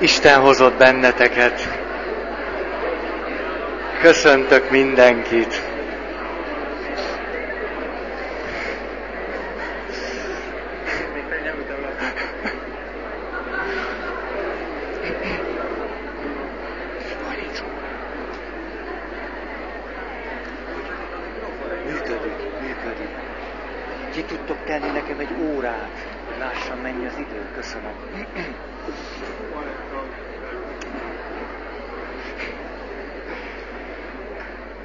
Isten hozott benneteket. Köszöntök mindenkit. Működik. Ki tudtok tenni nekem egy órát? Lássam, mennyi az idő. Köszönöm.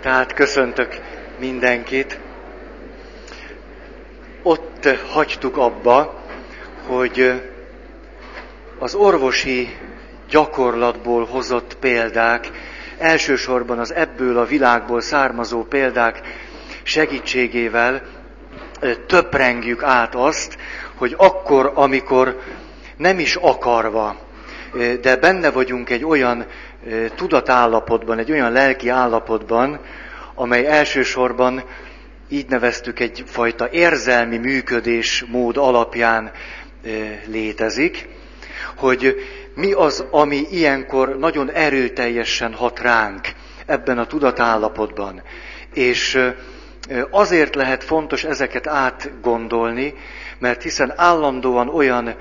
Tehát köszöntök mindenkit. Ott hagytuk abba, hogy az orvosi gyakorlatból hozott példák, elsősorban az ebből a világból származó példák segítségével töprengjük át azt, hogy akkor, amikor nem is akarva, de benne vagyunk egy olyan tudatállapotban, egy olyan lelki állapotban, amely elsősorban így neveztük egyfajta érzelmi működésmód alapján létezik, hogy mi az, ami ilyenkor nagyon erőteljesen hat ránk ebben a tudatállapotban. És azért lehet fontos ezeket átgondolni, mert hiszen állandóan olyan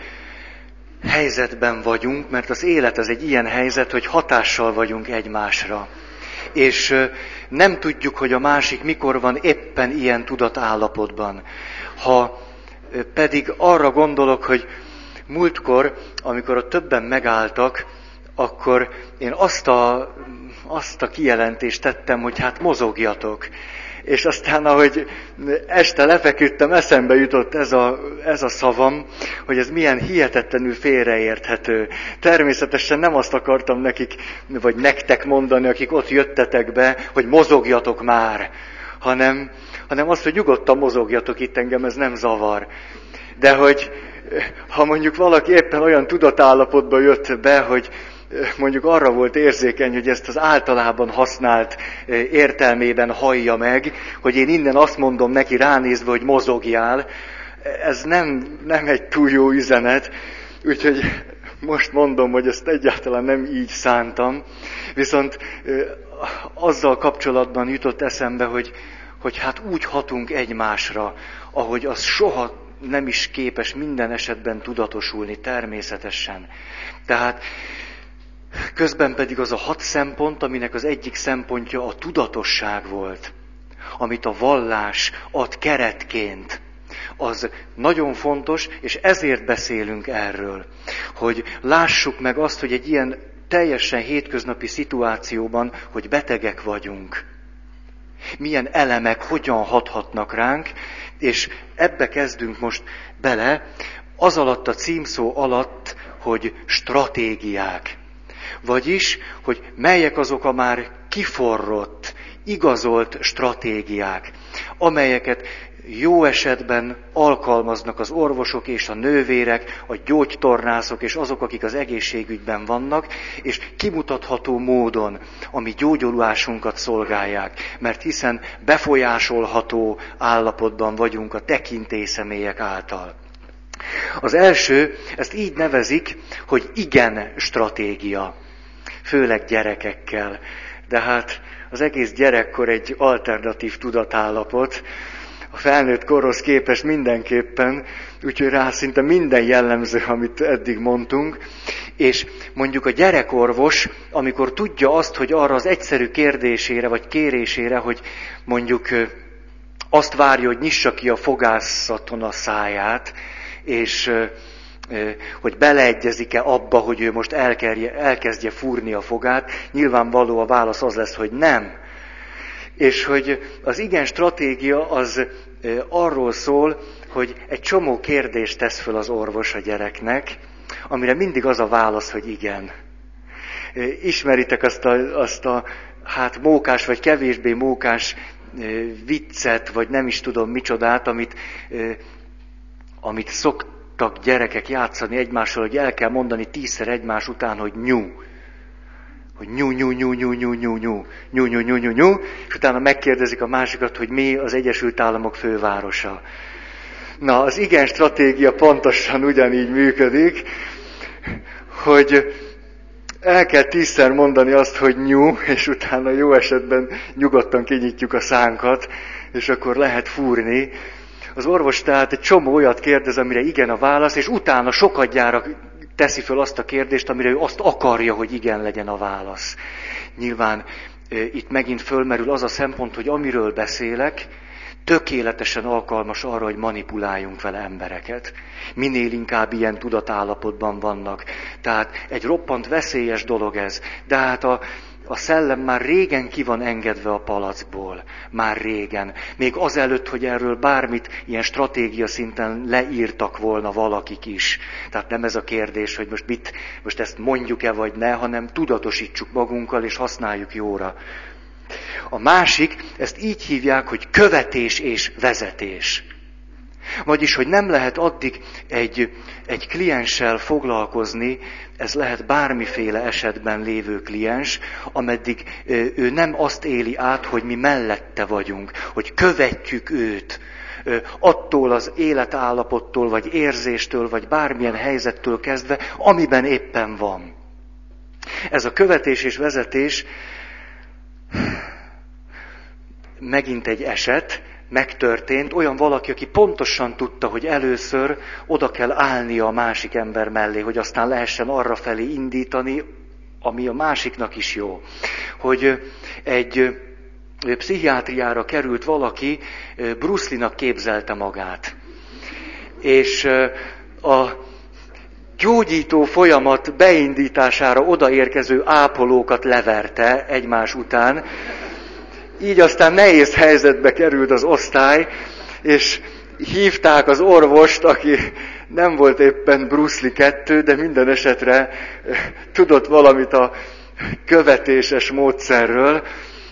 helyzetben vagyunk, mert az élet az egy ilyen helyzet, hogy hatással vagyunk egymásra. És nem tudjuk, hogy a másik mikor van éppen ilyen tudatállapotban. Ha pedig arra gondolok, hogy múltkor, amikor ott többen megálltak, akkor én azt a kijelentést tettem, hogy hát mozogjatok. És aztán, ahogy este lefeküdtem, eszembe jutott ez a szavam, hogy ez milyen hihetetlenül félreérthető. Természetesen nem azt akartam nekik, vagy nektek mondani, akik ott jöttetek be, hogy mozogjatok már, hanem azt, hogy nyugodtan mozogjatok itt, engem ez nem zavar. De hogy ha mondjuk valaki éppen olyan tudatállapotba jött be, hogy mondjuk arra volt érzékeny, hogy ezt az általában használt értelmében hallja meg, hogy én innen azt mondom neki ránézve, hogy mozogjál, ez nem egy túl jó üzenet, úgyhogy most mondom, hogy ezt egyáltalán nem így szántam, viszont azzal kapcsolatban jutott eszembe, hogy hát úgy hatunk egymásra, ahogy az soha nem is képes minden esetben tudatosulni természetesen. Tehát közben pedig az a 6 szempont, aminek az egyik szempontja a tudatosság volt, amit a vallás ad keretként, az nagyon fontos, és ezért beszélünk erről, hogy lássuk meg azt, hogy egy ilyen teljesen hétköznapi szituációban, hogy betegek vagyunk, milyen elemek hogyan hathatnak ránk, és ebbe kezdünk most bele, az alatt a címszó alatt, hogy stratégiák. Vagyis, hogy melyek azok a már kiforrott, igazolt stratégiák, amelyeket jó esetben alkalmaznak az orvosok és a nővérek, a gyógytornászok és azok, akik az egészségügyben vannak, és kimutatható módon, ami gyógyulásunkat szolgálják, mert hiszen befolyásolható állapotban vagyunk a tekintélyszemélyek által. Az első, ezt így nevezik, hogy igen stratégia, főleg gyerekekkel. De hát az egész gyerekkor egy alternatív tudatállapot, a felnőtt korhoz képest mindenképpen, úgyhogy rá szinte minden jellemző, amit eddig mondtunk. És mondjuk a gyerekorvos, amikor tudja azt, hogy arra az egyszerű kérdésére vagy kérésére, hogy mondjuk azt várja, hogy nyissa ki a fogászaton a száját, és hogy beleegyezik-e abba, hogy ő most elkezdje fúrni a fogát, nyilvánvaló a válasz az lesz, hogy nem. És hogy az igen stratégia az arról szól, hogy egy csomó kérdést tesz föl az orvos a gyereknek, amire mindig az a válasz, hogy igen. Ismeritek azt a hát mókás vagy kevésbé mókás viccet, vagy nem is tudom micsodát, amit szoktak gyerekek játszani egymással, hogy el kell mondani 10-szer egymás után, hogy nyú. Hogy nyú, nyú, nyú, nyú, nyú, nyú, nyú, nyú, nyú, nyú, nyú, nyú, és utána megkérdezik a másikat, hogy mi az Egyesült Államok fővárosa. Na, az igen stratégia pontosan ugyanígy működik, hogy el kell 10-szer mondani azt, hogy nyú, és utána jó esetben nyugodtan kinyitjuk a szánkat, és akkor lehet fúrni. Az orvos tehát egy csomó olyat kérdez, amire igen a válasz, és utána sokadjára teszi föl azt a kérdést, amire ő azt akarja, hogy igen legyen a válasz. Nyilván itt megint fölmerül az a szempont, hogy amiről beszélek, tökéletesen alkalmas arra, hogy manipuláljunk vele embereket. Minél inkább ilyen tudatállapotban vannak. Tehát egy roppant veszélyes dolog ez. De hát a szellem már régen ki van engedve a palacból. Már régen. Még azelőtt, hogy erről bármit ilyen stratégia szinten leírtak volna valakik is. Tehát nem ez a kérdés, hogy most ezt mondjuk-e vagy ne, hanem tudatosítsuk magunkkal és használjuk jóra. A másik, ezt így hívják, hogy követés és vezetés. Vagyis, hogy nem lehet addig egy klienssel foglalkozni, ez lehet bármiféle esetben lévő kliens, ameddig ő nem azt éli át, hogy mi mellette vagyunk, hogy követjük őt. Attól az életállapottól, vagy érzéstől, vagy bármilyen helyzettől kezdve, amiben éppen van. Ez a követés és vezetés megint egy eset, megtörtént, olyan valaki, aki pontosan tudta, hogy először oda kell állnia a másik ember mellé, hogy aztán lehessen arrafelé indítani, ami a másiknak is jó. Hogy egy pszichiátriára került valaki, Bruce Lee-nak képzelte magát. És a gyógyító folyamat beindítására odaérkező ápolókat leverte egymás után, így aztán nehéz helyzetbe került az osztály, és hívták az orvost, aki nem volt éppen Bruce Lee 2, de minden esetre tudott valamit a követéses módszerről,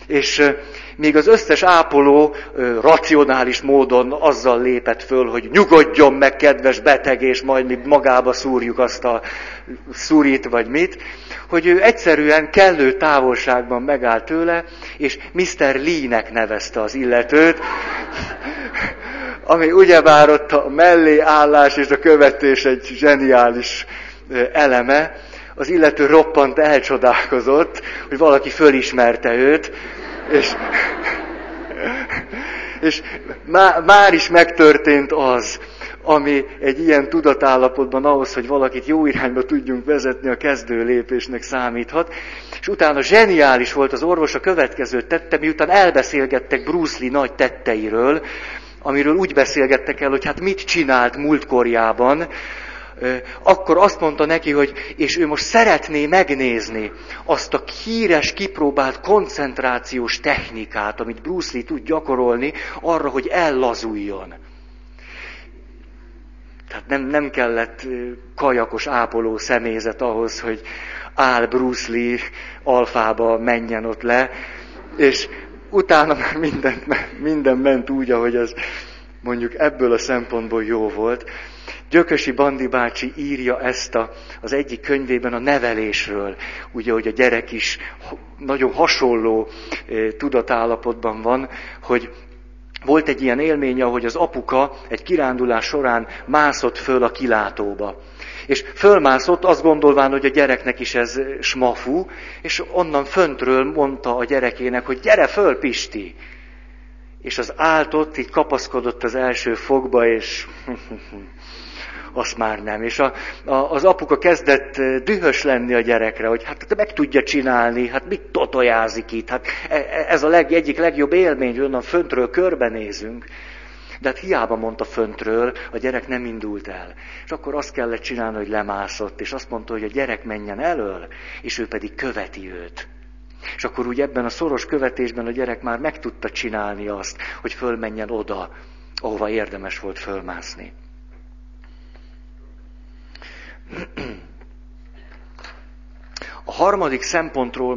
és még az összes ápoló racionális módon azzal lépett föl, hogy nyugodjon meg, kedves beteg, és majd mi magába szúrjuk azt a szurit, vagy mit, hogy ő egyszerűen kellő távolságban megállt tőle, és Mr. Lee-nek nevezte az illetőt, ami ugyebár ott a melléállás és a követés egy zseniális eleme. Az illető roppant elcsodálkozott, hogy valaki fölismerte őt, és már is megtörtént az, ami egy ilyen tudatállapotban ahhoz, hogy valakit jó irányba tudjunk vezetni, a kezdő lépésnek számíthat. És utána zseniális volt az orvos, a következőt tette, miután elbeszélgettek Bruce Lee nagy tetteiről, amiről úgy beszélgettek el, hogy hát mit csinált múltkorjában, akkor azt mondta neki, hogy és ő most szeretné megnézni azt a híres, kipróbált koncentrációs technikát, amit Bruce Lee tud gyakorolni arra, hogy ellazuljon. Tehát nem kellett kajakos ápoló személyzet ahhoz, hogy áll Bruce Lee alfába menjen ott le, és utána már minden ment úgy, ahogy az mondjuk ebből a szempontból jó volt. Gyökösi Bandi bácsi írja ezt az egyik könyvében a nevelésről, ugye, hogy a gyerek is nagyon hasonló tudatállapotban van, hogy volt egy ilyen élménye, hogy az apuka egy kirándulás során mászott föl a kilátóba. És fölmászott, azt gondolván, hogy a gyereknek is ez smafú, és onnan föntről mondta a gyerekének, hogy gyere föl, Pisti! És az állt így kapaszkodott az első fogba, és azt már nem. És az apuka kezdett dühös lenni a gyerekre, hogy hát meg tudja csinálni, hát mit totojázik itt, hát ez a egyik legjobb élmény, hogy onnan föntről körbenézünk. De hát hiába mondta föntről, a gyerek nem indult el. És akkor azt kellett csinálni, hogy lemászott, és azt mondta, hogy a gyerek menjen elől, és ő pedig követi őt. És akkor úgy ebben a szoros követésben a gyerek már meg tudta csinálni azt, hogy fölmenjen oda, ahova érdemes volt fölmászni. A harmadik szempontról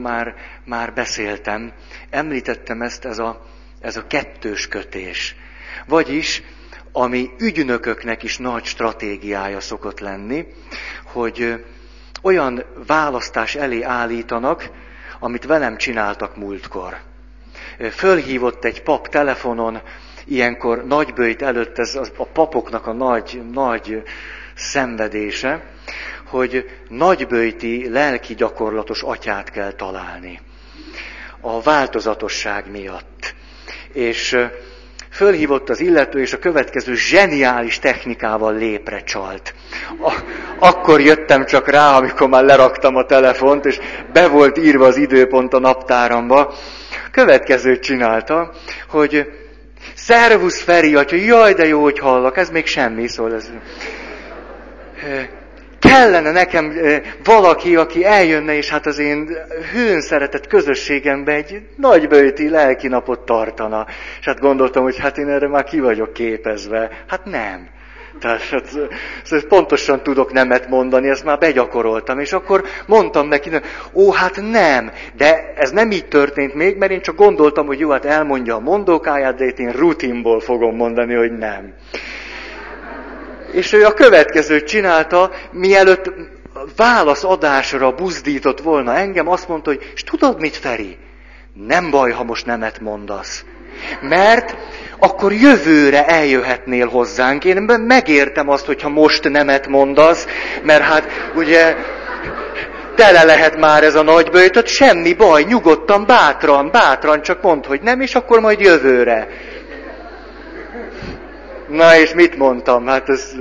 már beszéltem, említettem ezt, ez a kettős kötés. Vagyis, ami ügynököknek is nagy stratégiája szokott lenni, hogy olyan választás elé állítanak, amit velem csináltak múltkor. Fölhívott egy pap telefonon, ilyenkor nagyböjt előtt, ez a papoknak a nagy szenvedése, hogy nagyböjti lelki gyakorlatos atyát kell találni. A változatosság miatt. És fölhívott az illető, és a következő zseniális technikával lépre csalt. Akkor jöttem csak rá, amikor már leraktam a telefont, és be volt írva az időpont a naptáramba. Következőt csinálta, hogy szervusz Feri atya, jaj de jó, hogy hallak, ez még semmi, szóval ez... Kellene nekem valaki, aki eljönne, és hát az én hőn szeretett közösségemben egy nagyböjti lelki napot tartana. És hát gondoltam, hogy hát én erre már ki vagyok képezve. Hát nem. Tehát szóval pontosan tudok nemet mondani, ezt már begyakoroltam. És akkor mondtam neki, ó, hát nem, de ez nem így történt még, mert én csak gondoltam, hogy jó, hát elmondja a mondókáját, de itt én rutinból fogom mondani, hogy nem. És ő a következőt csinálta, mielőtt válaszadásra buzdított volna engem, azt mondta, hogy és tudod mit, Feri? Nem baj, ha most nemet mondasz. Mert akkor jövőre eljöhetnél hozzánk. Én megértem azt, hogyha most nemet mondasz, mert hát ugye tele lehet már ez a nagyböjtöt, semmi baj, nyugodtan, bátran, csak mondd, hogy nem, és akkor majd jövőre. Na és mit mondtam? Hát ez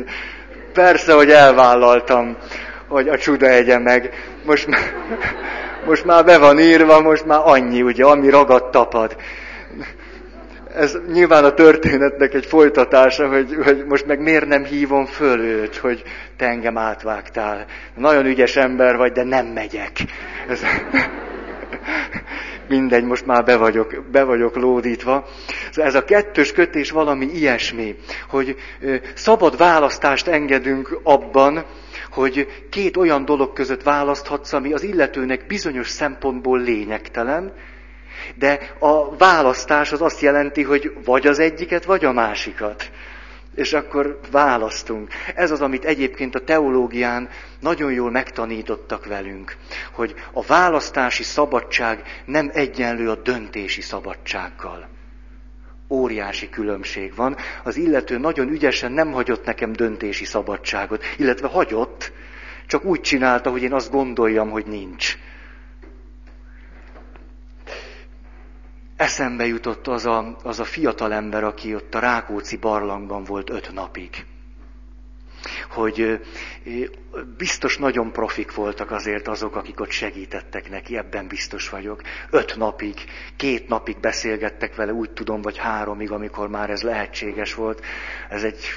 persze, hogy elvállaltam, hogy a csuda egye meg. Most már be van írva, most már annyi, ugye, ami ragadt tapad. Ez nyilván a történetnek egy folytatása, hogy most meg miért nem hívom föl őt, hogy te engem átvágtál. Nagyon ügyes ember vagy, de nem megyek. Ez... Mindegy, most már be vagyok lódítva. Ez a kettős kötés valami ilyesmi, hogy szabad választást engedünk abban, hogy két olyan dolog között választhatsz, ami az illetőnek bizonyos szempontból lényegtelen, de a választás az azt jelenti, hogy vagy az egyiket, vagy a másikat. És akkor választunk. Ez az, amit egyébként a teológián nagyon jól megtanítottak velünk, hogy a választási szabadság nem egyenlő a döntési szabadsággal. Óriási különbség van. Az illető nagyon ügyesen nem hagyott nekem döntési szabadságot, illetve hagyott, csak úgy csinálta, hogy én azt gondoljam, hogy nincs. Eszembe jutott az a fiatalember, aki ott a Rákóczi barlangban volt 5 napig. Hogy biztos nagyon profik voltak azért azok, akik ott segítettek neki, ebben biztos vagyok. 5 napig, 2 napig beszélgettek vele, úgy tudom, vagy 3-ig, amikor már ez lehetséges volt. Ez egy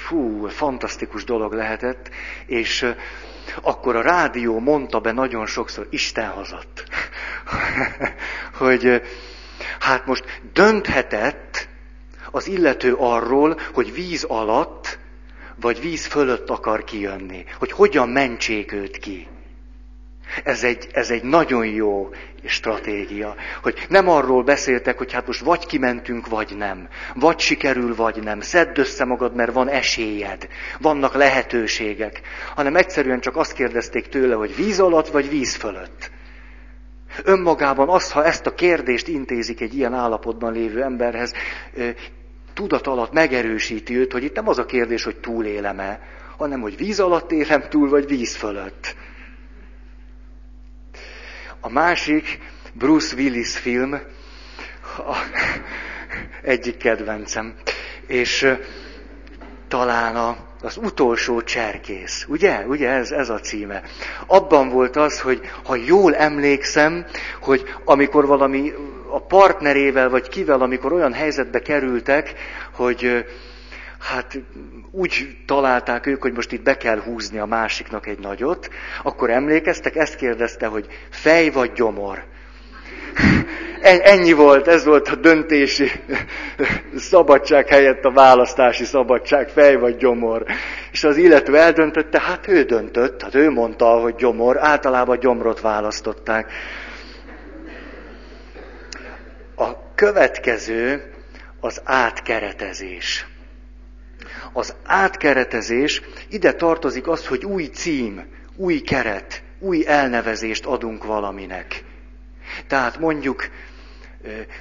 fantasztikus dolog lehetett, és akkor a rádió mondta be nagyon sokszor, Isten hazadt, hogy... Hát most dönthetett az illető arról, hogy víz alatt, vagy víz fölött akar kijönni. Hogy hogyan mentsék őt ki. Ez egy nagyon jó stratégia. Hogy nem arról beszéltek, hogy hát most vagy kimentünk, vagy nem. Vagy sikerül, vagy nem. Szedd össze magad, mert van esélyed. Vannak lehetőségek. Hanem egyszerűen csak azt kérdezték tőle, hogy víz alatt, vagy víz fölött. Önmagában az, ha ezt a kérdést intézik egy ilyen állapotban lévő emberhez, tudat alatt megerősíti őt, hogy itt nem az a kérdés, hogy túlélem-e, hanem hogy víz alatt élem túl, vagy víz fölött. A másik Bruce Willis film, egyik kedvencem, és talán az utolsó cserkész, ugye ez a címe. Abban volt az, hogy ha jól emlékszem, hogy amikor valami a partnerével vagy kivel, amikor olyan helyzetbe kerültek, hogy hát úgy találták ők, hogy most itt be kell húzni a másiknak egy nagyot, akkor emlékeztek, ezt kérdezte, hogy fej vagy gyomor. Ennyi volt, ez volt a döntési szabadság helyett a választási szabadság, fej vagy gyomor. És az illető eldöntötte, hát ő döntött, hát ő mondta, hogy gyomor, általában gyomrot választották. A következő az átkeretezés. Az átkeretezés, ide tartozik az, hogy új cím, új keret, új elnevezést adunk valaminek. Tehát mondjuk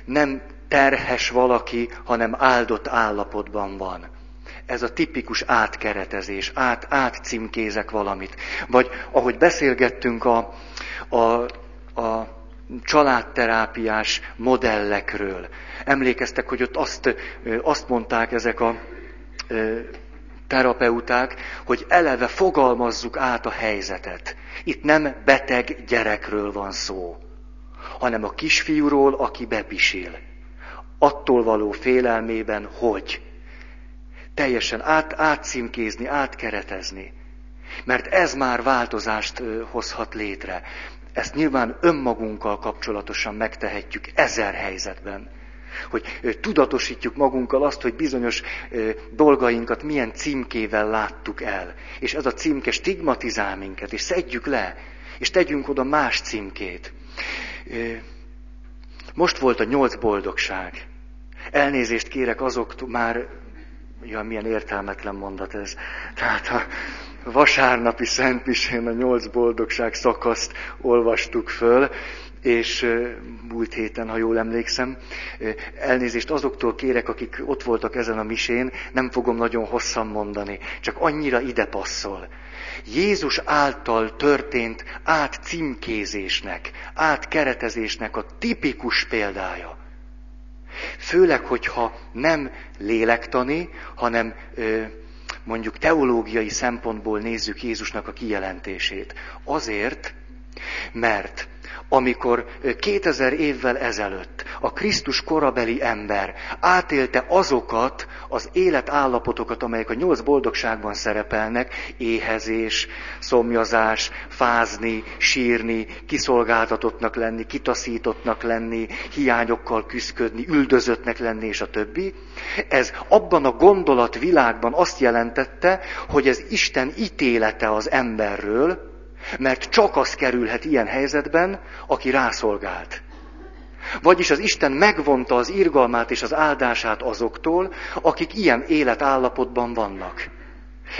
nem terhes valaki, hanem áldott állapotban van. ez a tipikus átkeretezés, átcímkézek valamit. Vagy ahogy beszélgettünk a családterápiás modellekről. Emlékeztek, hogy ott azt mondták ezek a terapeuták, hogy eleve fogalmazzuk át a helyzetet. Itt nem beteg gyerekről van szó, hanem a kisfiúról, aki bepisil. Attól való félelmében, hogy teljesen átcímkézni, átkeretezni. Mert ez már változást hozhat létre. Ezt nyilván önmagunkkal kapcsolatosan megtehetjük 1000 helyzetben. Hogy tudatosítjuk magunkkal azt, hogy bizonyos dolgainkat milyen címkével láttuk el. És ez a címke stigmatizál minket, és szedjük le, és tegyünk oda más címkét. Most volt a 8 boldogság. Elnézést kérek azoktól, már ja, milyen értelmetlen mondat ez. Tehát a vasárnapi szentmisén a 8 boldogság szakaszt olvastuk föl, és múlt héten, ha jól emlékszem, elnézést azoktól kérek, akik ott voltak ezen a misén, nem fogom nagyon hosszan mondani, csak annyira ide passzol. Jézus által történt átcímkézésnek, átkeretezésnek a tipikus példája. Főleg, hogyha nem lélektani, hanem mondjuk teológiai szempontból nézzük Jézusnak a kijelentését. Azért, mert amikor 2000 évvel ezelőtt a Krisztus korabeli ember átélte azokat az életállapotokat, amelyek a 8 boldogságban szerepelnek, éhezés, szomjazás, fázni, sírni, kiszolgáltatottnak lenni, kitaszítottnak lenni, hiányokkal küszködni, üldözöttnek lenni, és a többi, ez abban a gondolatvilágban azt jelentette, hogy ez Isten ítélete az emberről, mert csak az kerülhet ilyen helyzetben, aki rászolgált. Vagyis az Isten megvonta az irgalmát és az áldását azoktól, akik ilyen életállapotban vannak.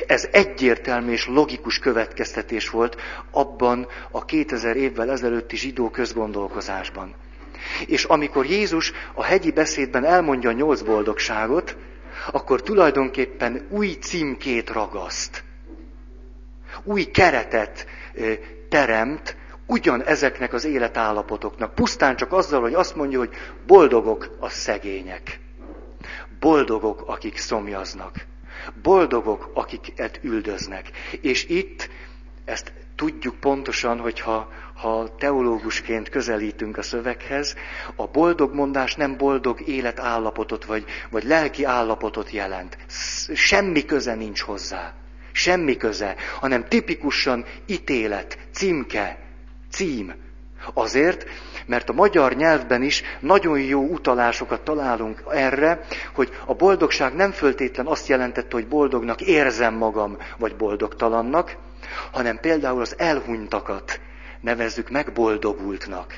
Ez egyértelmű és logikus következtetés volt abban a 2000 évvel ezelőtti zsidó közgondolkozásban. És amikor Jézus a hegyi beszédben elmondja a 8 boldogságot, akkor tulajdonképpen új címkét ragaszt. Új keretet teremt ugyanezeknek az életállapotoknak. Pusztán csak azzal, hogy azt mondja, hogy boldogok a szegények. Boldogok, akik szomjaznak. Boldogok, akiket üldöznek. És itt ezt tudjuk pontosan, hogy ha teológusként közelítünk a szöveghez, a boldog mondás nem boldog életállapotot vagy lelki állapotot jelent. Semmi köze nincs hozzá. Semmi köze, hanem tipikusan ítélet, címke, cím. Azért, mert a magyar nyelvben is nagyon jó utalásokat találunk erre, hogy a boldogság nem föltétlen azt jelentette, hogy boldognak érzem magam, vagy boldogtalannak, hanem például az elhunytakat nevezzük megboldogultnak.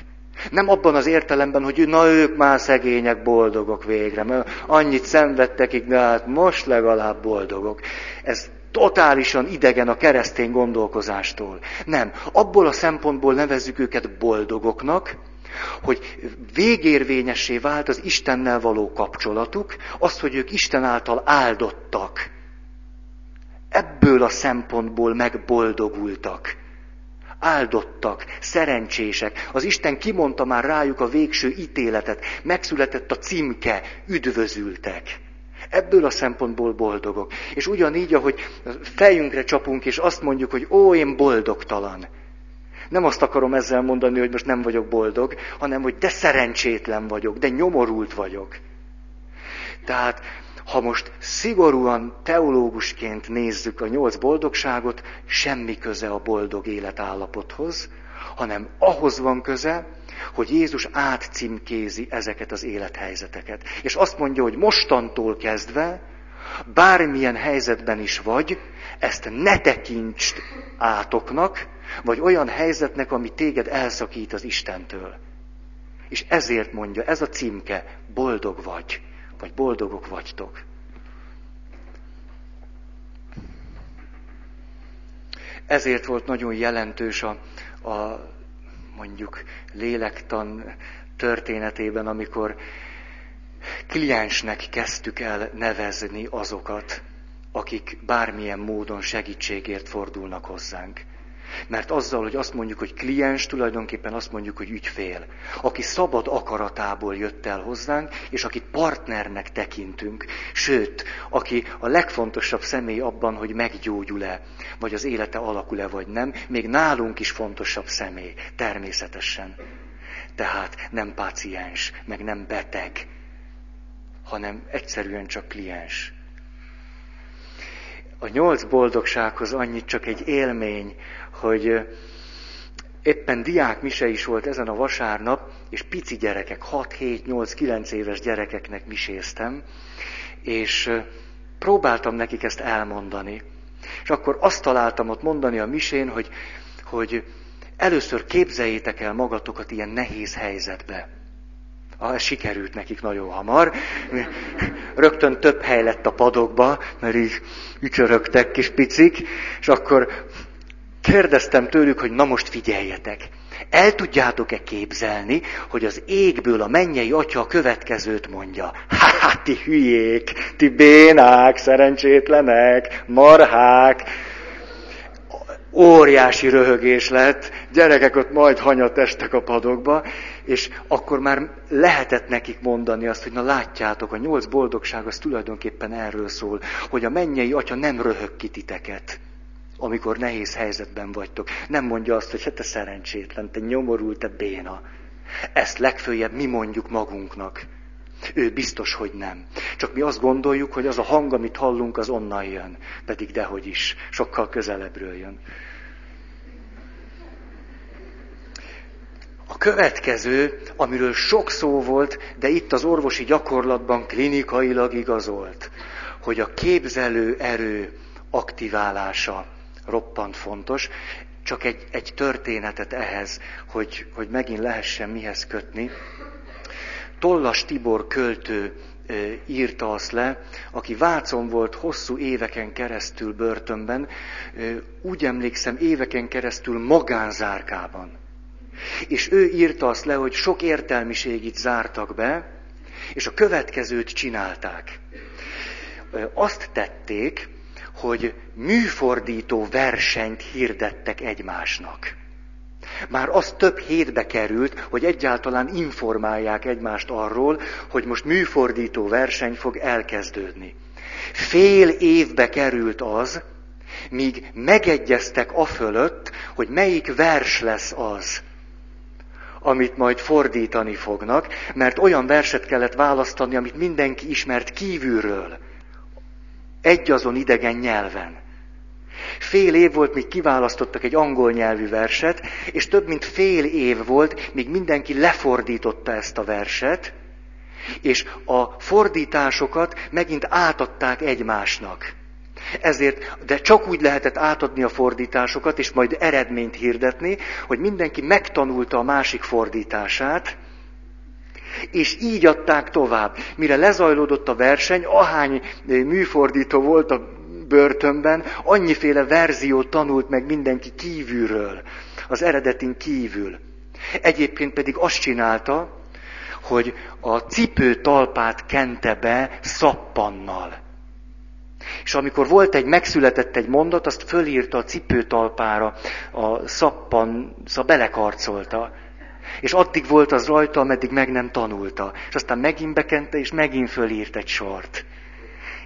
Nem abban az értelemben, hogy na ők már szegények, boldogok végre, mert annyit szenvedtek, de hát most legalább boldogok. Ez totálisan idegen a keresztény gondolkozástól. Nem, abból a szempontból nevezzük őket boldogoknak, hogy végérvényessé vált az Istennel való kapcsolatuk, az, hogy ők Isten által áldottak. Ebből a szempontból megboldogultak. Áldottak, szerencsések. Az Isten kimondta már rájuk a végső ítéletet. Megszületett a címke, üdvözültek. Ebből a szempontból boldogok. És ugyanígy, ahogy fejünkre csapunk, és azt mondjuk, hogy ó, én boldogtalan. Nem azt akarom ezzel mondani, hogy most nem vagyok boldog, hanem, hogy de szerencsétlen vagyok, de nyomorult vagyok. Tehát, ha most szigorúan teológusként nézzük a 8 boldogságot, semmi köze a boldog életállapothoz, hanem ahhoz van köze, hogy Jézus átcímkézi ezeket az élethelyzeteket. És azt mondja, hogy mostantól kezdve, bármilyen helyzetben is vagy, ezt ne tekintsd átoknak, vagy olyan helyzetnek, ami téged elszakít az Istentől. És ezért mondja, ez a címke, boldog vagy, vagy boldogok vagytok. Ezért volt nagyon jelentős a mondjuk lélektan történetében, amikor kliensnek kezdtük el nevezni azokat, akik bármilyen módon segítségért fordulnak hozzánk. Mert azzal, hogy azt mondjuk, hogy kliens, tulajdonképpen azt mondjuk, hogy ügyfél, aki szabad akaratából jött el hozzánk, és akit partnernek tekintünk, sőt, aki a legfontosabb személy abban, hogy meggyógyul-e, vagy az élete alakul-e, vagy nem, még nálunk is fontosabb személy, természetesen. Tehát nem páciens, meg nem beteg, hanem egyszerűen csak kliens. A 8 boldogsághoz annyit csak egy élmény, hogy éppen diákmise is volt ezen a vasárnap, és pici gyerekek, 6-7-8-9 éves gyerekeknek miséztem, és próbáltam nekik ezt elmondani. És akkor azt találtam ott mondani a misén, hogy először képzeljétek el magatokat ilyen nehéz helyzetbe. Ez sikerült nekik nagyon hamar. Rögtön több hely lett a padokba, mert így ücsörögtek kis picik, és akkor kérdeztem tőlük, hogy na most figyeljetek. El tudjátok-e képzelni, hogy az égből a mennyei atya a következőt mondja? Hát ti hülyék, ti bénák, szerencsétlenek, marhák. Óriási röhögés lett, gyerekek ott majd hanyat estek a padokba, és akkor már lehetett nekik mondani azt, hogy na látjátok, a 8 boldogság az tulajdonképpen erről szól, hogy a mennyei atya nem röhög ki titeket, amikor nehéz helyzetben vagytok. Nem mondja azt, hogy hát te szerencsétlen, te nyomorult, te béna. Ezt legföljebb mi mondjuk magunknak. Ő biztos, hogy nem. Csak mi azt gondoljuk, hogy az a hang, amit hallunk, az onnan jön. Pedig dehogy is, sokkal közelebbről jön. A következő, amiről sok szó volt, de itt az orvosi gyakorlatban klinikailag igazolt, hogy a képzelő erő aktiválása roppant fontos. Csak egy történetet ehhez, hogy megint lehessen mihez kötni. Tollas Tibor költő írta azt le, aki Vácon volt hosszú éveken keresztül börtönben, úgy emlékszem, éveken keresztül magánzárkában. És ő írta azt le, hogy sok értelmiségit zártak be, és a következőt csinálták. Azt tették, hogy műfordító versenyt hirdettek egymásnak. Már az több hétbe került, hogy egyáltalán informálják egymást arról, hogy most műfordító verseny fog elkezdődni. Fél évbe került az, míg megegyeztek afölött, hogy melyik vers lesz az, amit majd fordítani fognak, mert olyan verset kellett választani, amit mindenki ismert kívülről, egyazon idegen nyelven. Fél év volt, míg kiválasztottak egy angol nyelvű verset, és több mint fél év volt, míg mindenki lefordította ezt a verset, és a fordításokat megint átadták egymásnak. Ezért, de csak úgy lehetett átadni a fordításokat, és majd eredményt hirdetni, hogy mindenki megtanulta a másik fordítását, és így adták tovább. Mire lezajlódott a verseny, ahány műfordító volt a börtönben, annyiféle verziót tanult meg mindenki kívülről, az eredetin kívül. Egyébként pedig azt csinálta, hogy a cipő talpát kente be szappannal. És amikor volt megszületett egy mondat, azt fölírta a cipő talpára, a szappan, belekarcolta. És addig volt az rajta, ameddig meg nem tanulta. És aztán megint bekente, és megint fölírt egy sort.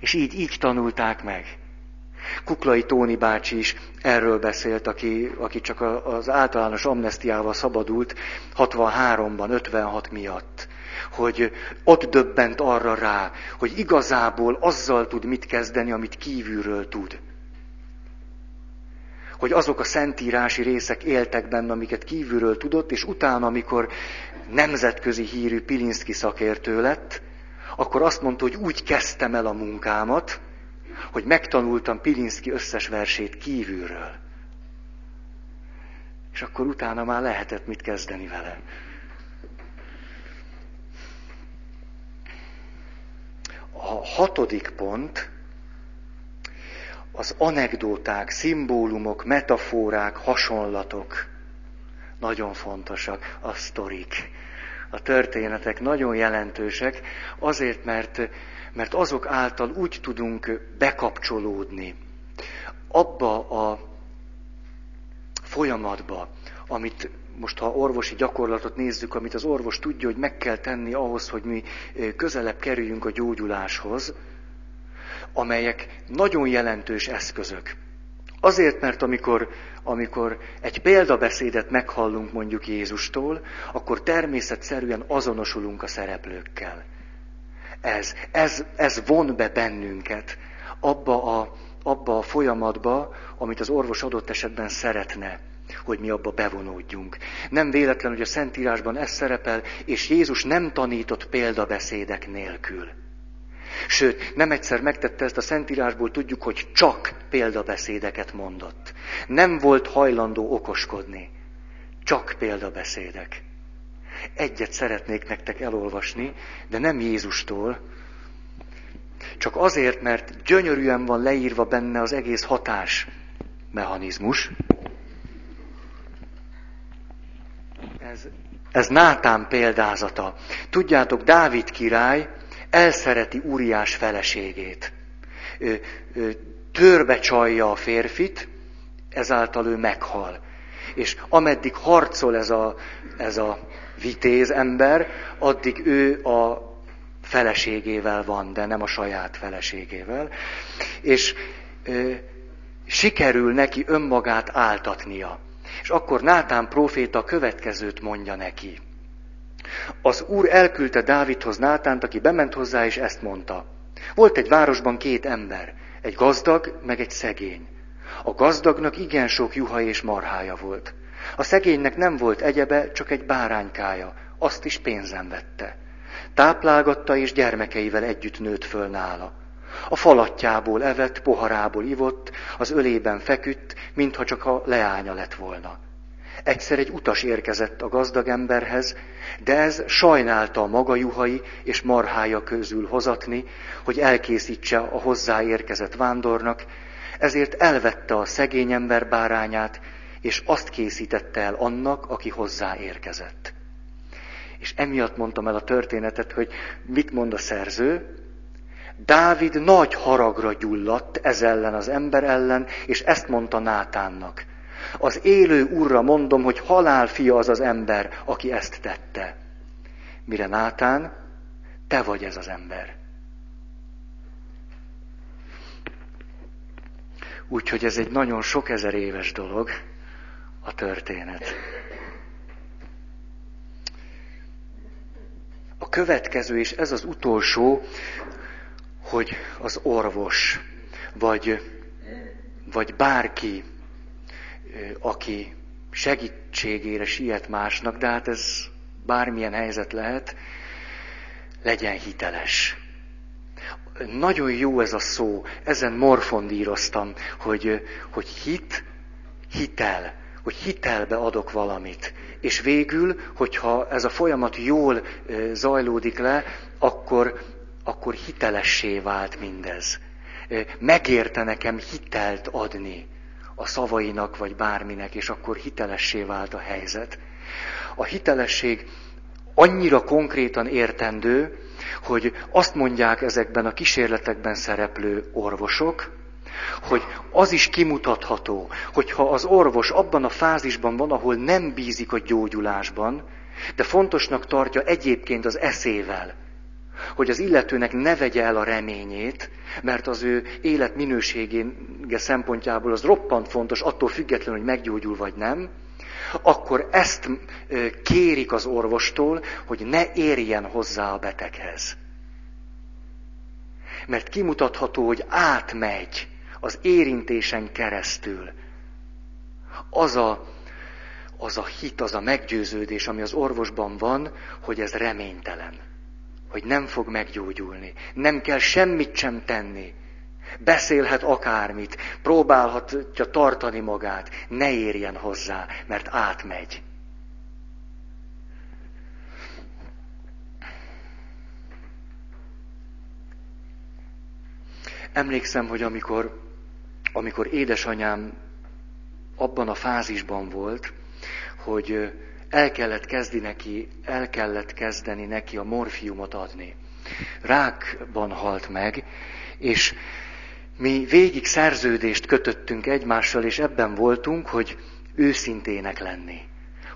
És így tanulták meg. Kuklai Tóni bácsi is erről beszélt, aki csak az általános amnesztiával szabadult 63-ban, 56 miatt, hogy ott döbbent arra rá, hogy igazából azzal tud mit kezdeni, amit kívülről tud. Hogy azok a szentírási részek éltek benne, amiket kívülről tudott, és utána, amikor nemzetközi hírű Pilinszki szakértő lett, akkor azt mondta, hogy úgy kezdtem el a munkámat, hogy megtanultam Pilinszki összes versét kívülről. És akkor utána már lehetett mit kezdeni vele. A 6. pont az anekdóták, szimbólumok, metaforák, hasonlatok. Nagyon fontosak a sztorik, a történetek nagyon jelentősek, azért, mert azok által úgy tudunk bekapcsolódni abba a folyamatba, amit most, ha orvosi gyakorlatot nézzük, amit az orvos tudja, hogy meg kell tenni ahhoz, hogy mi közelebb kerüljünk a gyógyuláshoz, amelyek nagyon jelentős eszközök. Azért, mert amikor egy példabeszédet meghallunk mondjuk Jézustól, akkor természetszerűen azonosulunk a szereplőkkel. Ez von be bennünket abba a folyamatba, amit az orvos adott esetben szeretne, hogy mi abba bevonódjunk. Nem véletlen, hogy a Szentírásban ez szerepel, és Jézus nem tanított példabeszédek nélkül. Sőt, nem egyszer megtette ezt, a Szentírásból tudjuk, hogy csak példabeszédeket mondott. Nem volt hajlandó okoskodni. Csak példabeszédek. Egyet szeretnék nektek elolvasni, de nem Jézustól, csak azért, mert gyönyörűen van leírva benne az egész hatásmechanizmus. Ez Nátán példázata. Tudjátok, Dávid király elszereti Úriás feleségét. Törbe csalja a férfit, ezáltal ő meghal. És ameddig harcol ez a vitéz ember, addig ő a feleségével van, de nem a saját feleségével. És sikerül neki önmagát áltatnia. És akkor Nátán próféta a következőt mondja neki. Az Úr elküldte Dávidhoz Nátánt, aki bement hozzá, és ezt mondta. Volt egy városban két ember, egy gazdag, meg egy szegény. A gazdagnak igen sok juha és marhája volt. A szegénynek nem volt egyebe, csak egy báránykája, azt is pénzen vette. Táplálgatta, és gyermekeivel együtt nőtt föl nála. A falatjából evett, poharából ivott, az ölében feküdt, mintha csak a leánya lett volna. Egyszer egy utas érkezett a gazdag emberhez, de ez sajnálta a maga juhai és marhája közül hozatni, hogy elkészítse a hozzáérkezett vándornak, ezért elvette a szegény ember bárányát, és azt készítette el annak, aki hozzáérkezett. És emiatt mondtam el a történetet, hogy mit mond a szerző. Dávid nagy haragra gyulladt ez ellen az ember ellen, és ezt mondta Nátánnak. Az élő Úrra mondom, hogy halál fia az az ember, aki ezt tette. Mire Nátán, te vagy ez az ember. Úgyhogy ez egy nagyon sok ezer éves dolog, a történet. A következő, és ez az utolsó, hogy az orvos, vagy bárki, aki segítségére siet másnak, de hát ez bármilyen helyzet lehet, legyen hiteles. Nagyon jó ez a szó, ezen morfondíroztam, hogy hit, hitel, hogy hitelbe adok valamit. És végül, hogyha ez a folyamat jól zajlódik le, akkor hitelessé vált mindez. Megérte nekem hitelt adni a szavainak, vagy bárminek, és akkor hitelessé vált a helyzet. A hitelesség annyira konkrétan értendő, hogy azt mondják ezekben a kísérletekben szereplő orvosok, hogy az is kimutatható, hogyha az orvos abban a fázisban van, ahol nem bízik a gyógyulásban, de fontosnak tartja egyébként az eszével, hogy az illetőnek ne vegye el a reményét, mert az ő életminőségének szempontjából az roppant fontos, attól függetlenül, hogy meggyógyul vagy nem, akkor ezt kérik az orvostól, hogy ne érjen hozzá a beteghez. Mert kimutatható, hogy átmegy az érintésen keresztül az a hit, az a meggyőződés, ami az orvosban van, hogy ez reménytelen. Hogy nem fog meggyógyulni, nem kell semmit sem tenni, beszélhet akármit, próbálhatja tartani magát, ne érjen hozzá, mert átmegy. Emlékszem, hogy amikor édesanyám abban a fázisban volt, hogy el kellett kezdeni neki a morfiumot adni. Rákban halt meg, és mi végig szerződést kötöttünk egymással, és ebben voltunk, hogy őszintének lenni.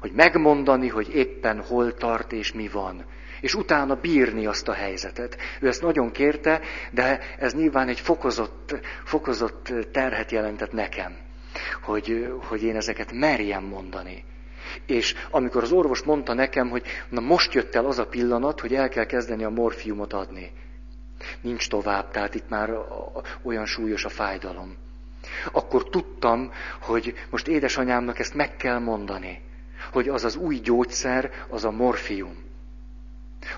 Hogy megmondani, hogy éppen hol tart és mi van. És utána bírni azt a helyzetet. Ő ezt nagyon kérte, de ez nyilván egy fokozott terhet jelentett nekem, hogy én ezeket merjem mondani. És amikor az orvos mondta nekem, hogy na most jött el az a pillanat, hogy el kell kezdeni a morfiumot adni. Nincs tovább, tehát itt már olyan súlyos a fájdalom. Akkor tudtam, hogy most édesanyámnak ezt meg kell mondani, hogy az az új gyógyszer, az a morfium.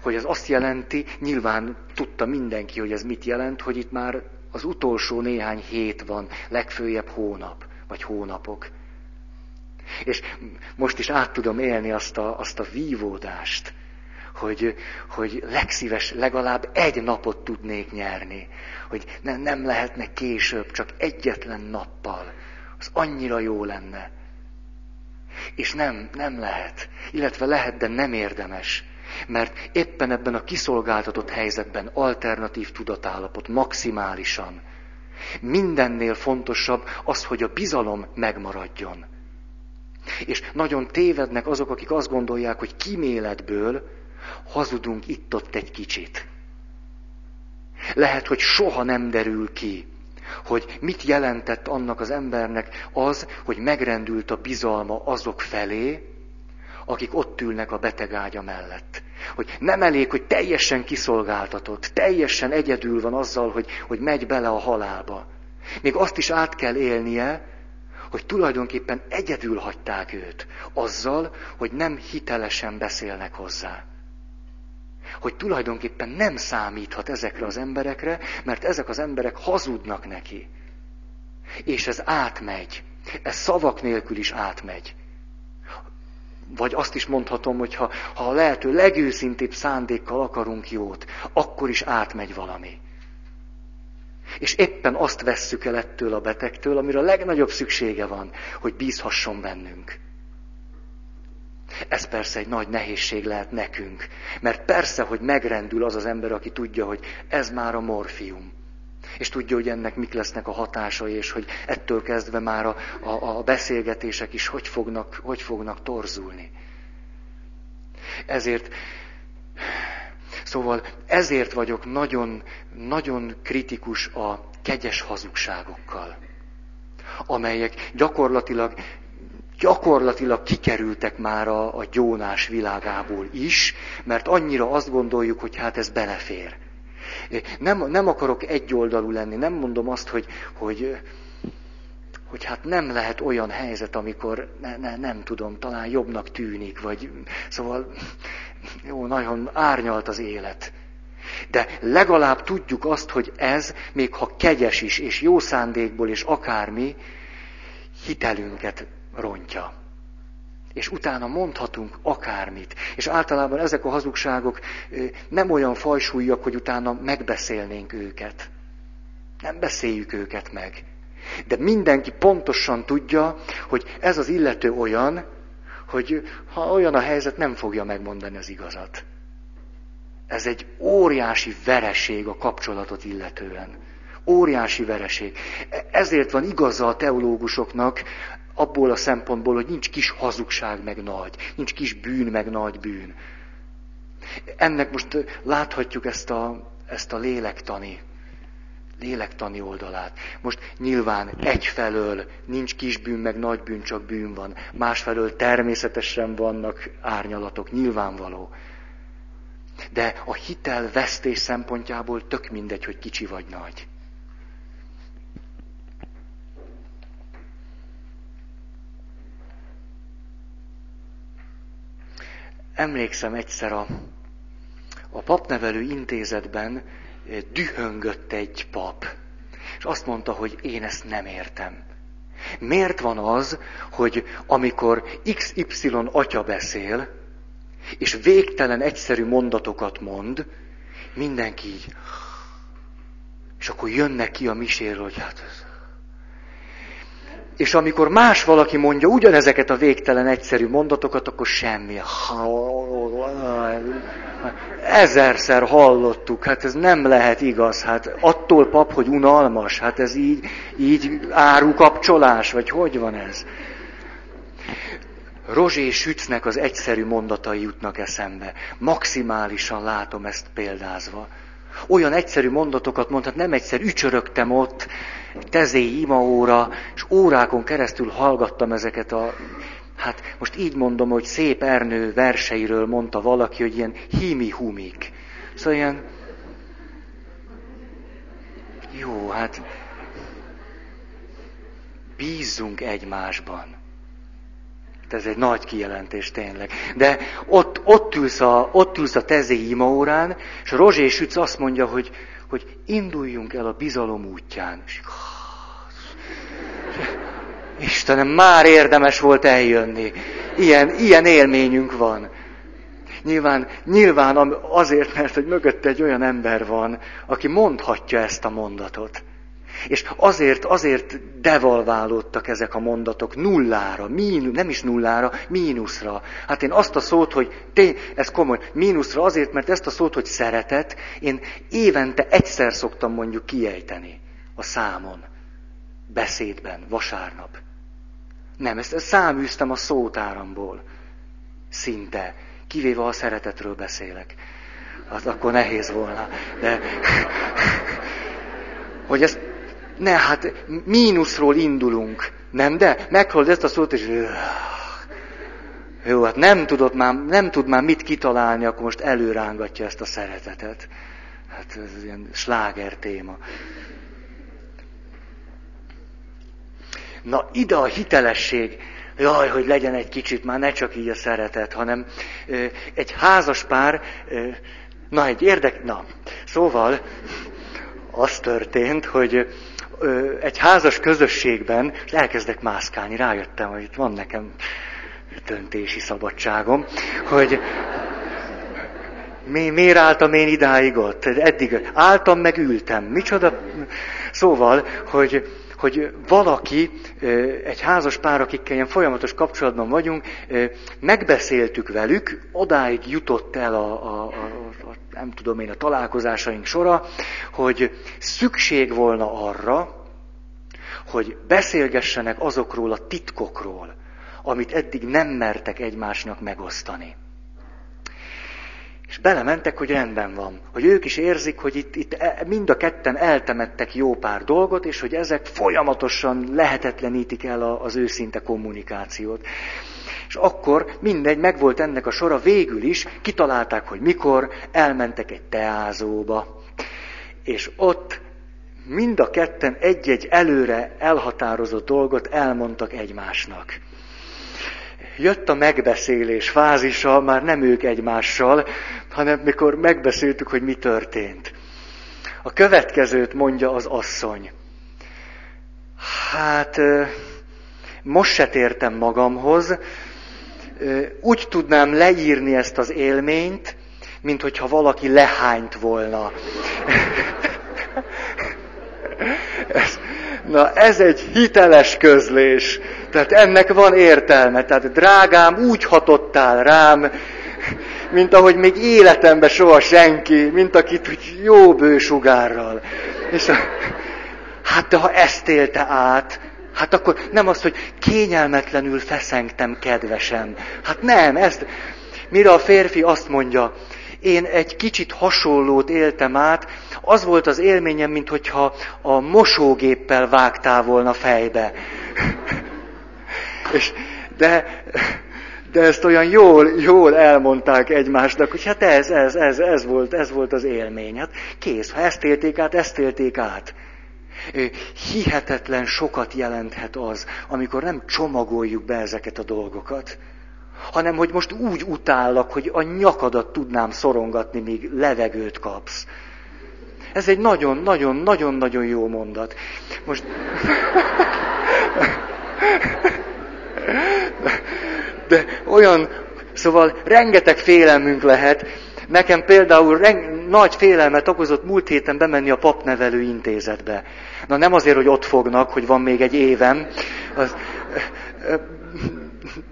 Hogy ez azt jelenti, nyilván tudta mindenki, hogy ez mit jelent, hogy itt már az utolsó néhány hét van, legfőjebb hónap, vagy hónapok. És most is át tudom élni azt a vívódást, hogy legalább egy napot tudnék nyerni, hogy nem lehetne később, csak egyetlen nappal. Az annyira jó lenne. És nem lehet, illetve lehet, de nem érdemes. Mert éppen ebben a kiszolgáltatott helyzetben alternatív tudatállapot maximálisan. Mindennél fontosabb az, hogy a bizalom megmaradjon. És nagyon tévednek azok, akik azt gondolják, hogy kíméletből hazudunk itt-ott egy kicsit. Lehet, hogy soha nem derül ki, hogy mit jelentett annak az embernek az, hogy megrendült a bizalma azok felé, akik ott ülnek a betegágya mellett. Hogy nem elég, hogy teljesen kiszolgáltatott, teljesen egyedül van azzal, hogy megy bele a halálba. Még azt is át kell élnie, hogy tulajdonképpen egyedül hagyták őt, azzal, hogy nem hitelesen beszélnek hozzá. Hogy tulajdonképpen nem számíthat ezekre az emberekre, mert ezek az emberek hazudnak neki. És ez átmegy. Ez szavak nélkül is átmegy. Vagy azt is mondhatom, hogy ha a lehető legőszintébb szándékkal akarunk jót, akkor is átmegy valami. És éppen azt vesszük el ettől a betegtől, amire a legnagyobb szüksége van, hogy bízhasson bennünk. Ez persze egy nagy nehézség lehet nekünk, mert persze, hogy megrendül az az ember, aki tudja, hogy ez már a morfium. És tudja, hogy ennek mik lesznek a hatásai, és hogy ettől kezdve már a beszélgetések is hogy fognak torzulni. Ezért vagyok nagyon, nagyon kritikus a kegyes hazugságokkal, amelyek gyakorlatilag kikerültek már a gyónás világából is, mert annyira azt gondoljuk, hogy hát ez belefér. Nem akarok egyoldalú lenni, nem mondom azt, hogy hát nem lehet olyan helyzet, amikor nem tudom, talán jobbnak tűnik, vagy szóval jó, nagyon árnyalt az élet. De legalább tudjuk azt, hogy ez, még ha kegyes is, és jó szándékból, és akármi, hitelünket rontja. És utána mondhatunk akármit. És általában ezek a hazugságok nem olyan fajsúlyak, hogy utána megbeszélnénk őket. Nem beszéljük őket meg. De mindenki pontosan tudja, hogy ez az illető olyan, hogy ha olyan a helyzet, nem fogja megmondani az igazat. Ez egy óriási vereség a kapcsolatot illetően. Óriási vereség. Ezért van igaza a teológusoknak, abból a szempontból, hogy nincs kis hazugság meg nagy, nincs kis bűn meg nagy bűn. Ennek most láthatjuk ezt a lélektani oldalát. Most nyilván egyfelől nincs kis bűn meg nagy bűn, csak bűn van. Másfelől természetesen vannak árnyalatok, nyilvánvaló. De a hitel vesztés szempontjából tök mindegy, hogy kicsi vagy nagy. Emlékszem egyszer a papnevelő intézetben dühöngött egy pap, és azt mondta, hogy én ezt nem értem. Miért van az, hogy amikor XY atya beszél, és végtelen egyszerű mondatokat mond, mindenki így, és akkor jönnek ki a miséről, hogy hát... És amikor más valaki mondja ugyanezeket a végtelen egyszerű mondatokat, akkor semmi. Ezerszer hallottuk, hát ez nem lehet igaz, hát attól pap, hogy unalmas, hát ez így árukapcsolás, vagy hogy van ez? Rozsé Sütznek az egyszerű mondatai jutnak eszembe. Maximálisan látom ezt példázva. Olyan egyszerű mondatokat mondhat, nem egyszer ücsörögtem ott, tezéi imaóra, és órákon keresztül hallgattam ezeket a... Hát most így mondom, hogy Szép Ernő verseiről mondta valaki, hogy ilyen himi-humik. Szóval ilyen... Jó, hát... Bízzunk egymásban. Ez egy nagy kijelentés tényleg. De ott ülsz a tezéi imaórán, és Rozsé Sütz azt mondja, hogy induljunk el a bizalom útján. És... Istenem, már érdemes volt eljönni. Ilyen élményünk van. Nyilván azért, mert hogy mögötte egy olyan ember van, aki mondhatja ezt a mondatot. És azért devalválódtak ezek a mondatok nullára, nem is nullára, mínuszra. Hát én azt a szót, hogy ez komoly, mínuszra azért, mert ezt a szót, hogy szeretet, én évente egyszer szoktam mondjuk kiejteni a számon, beszédben, vasárnap. Nem, ezt száműztem a szótáramból, szinte, kivéve ha a szeretetről beszélek. Hát akkor nehéz volna, de... hogy ezt ne, hát mínuszról indulunk, nem, de meghallod ezt a szót, és jó, hát nem tud már mit kitalálni, akkor most előrángatja ezt a szeretetet. Hát ez ilyen sláger téma. Na, ide a hitelesség, jaj, hogy legyen egy kicsit, már ne csak így a szeretet, hanem egy házas pár, szóval... Az történt, hogy egy házas közösségben elkezdek mászkálni, rájöttem, hogy itt van nekem döntési szabadságom, hogy miért álltam én idáig ott? Eddig álltam, meg ültem. Micsoda? Szóval, hogy valaki, egy házas pár, akikkel ilyen folyamatos kapcsolatban vagyunk, megbeszéltük velük, odáig jutott el nem tudom én, a találkozásaink sora, hogy szükség volna arra, hogy beszélgessenek azokról a titkokról, amit eddig nem mertek egymásnak megosztani. És belementek, hogy rendben van. Hogy ők is érzik, hogy itt mind a ketten eltemettek jó pár dolgot, és hogy ezek folyamatosan lehetetlenítik el az őszinte kommunikációt. És akkor mindegy, megvolt ennek a sora, végül is kitalálták, hogy mikor, elmentek egy teázóba. És ott mind a ketten egy-egy előre elhatározott dolgot elmondtak egymásnak. Jött a megbeszélés fázisa, már nem ők egymással, hanem mikor megbeszéltük, hogy mi történt. A következőt mondja az asszony. Hát, most se tértem magamhoz, úgy tudnám leírni ezt az élményt, mint hogyha valaki lehányt volna. Na, ez egy hiteles közlés. Tehát ennek van értelme. Tehát drágám, úgy hatottál rám, mint ahogy még életemben soha senki, mint akit úgy jó bő sugárral. És hát de ha ezt élte át, hát akkor nem az, hogy kényelmetlenül feszengtem, kedvesem. Hát nem, ezt... Mire a férfi azt mondja, én egy kicsit hasonlót éltem át, az volt az élményem, minthogyha a mosógéppel vágtál volna fejbe. De ezt olyan jól elmondták egymásnak, hogy hát ez volt az élmény. Hát kész, ha ezt élték át. Hihetetlen sokat jelenthet az, amikor nem csomagoljuk be ezeket a dolgokat, hanem hogy most úgy utállak, hogy a nyakadat tudnám szorongatni, míg levegőt kapsz. Ez egy nagyon-nagyon-nagyon-nagyon jó mondat. Most... De olyan, szóval rengeteg félelmünk lehet. Nekem például nagy félelmet okozott múlt héten bemenni a papnevelő intézetbe. Na nem azért, hogy ott fognak, hogy van még egy évem, az,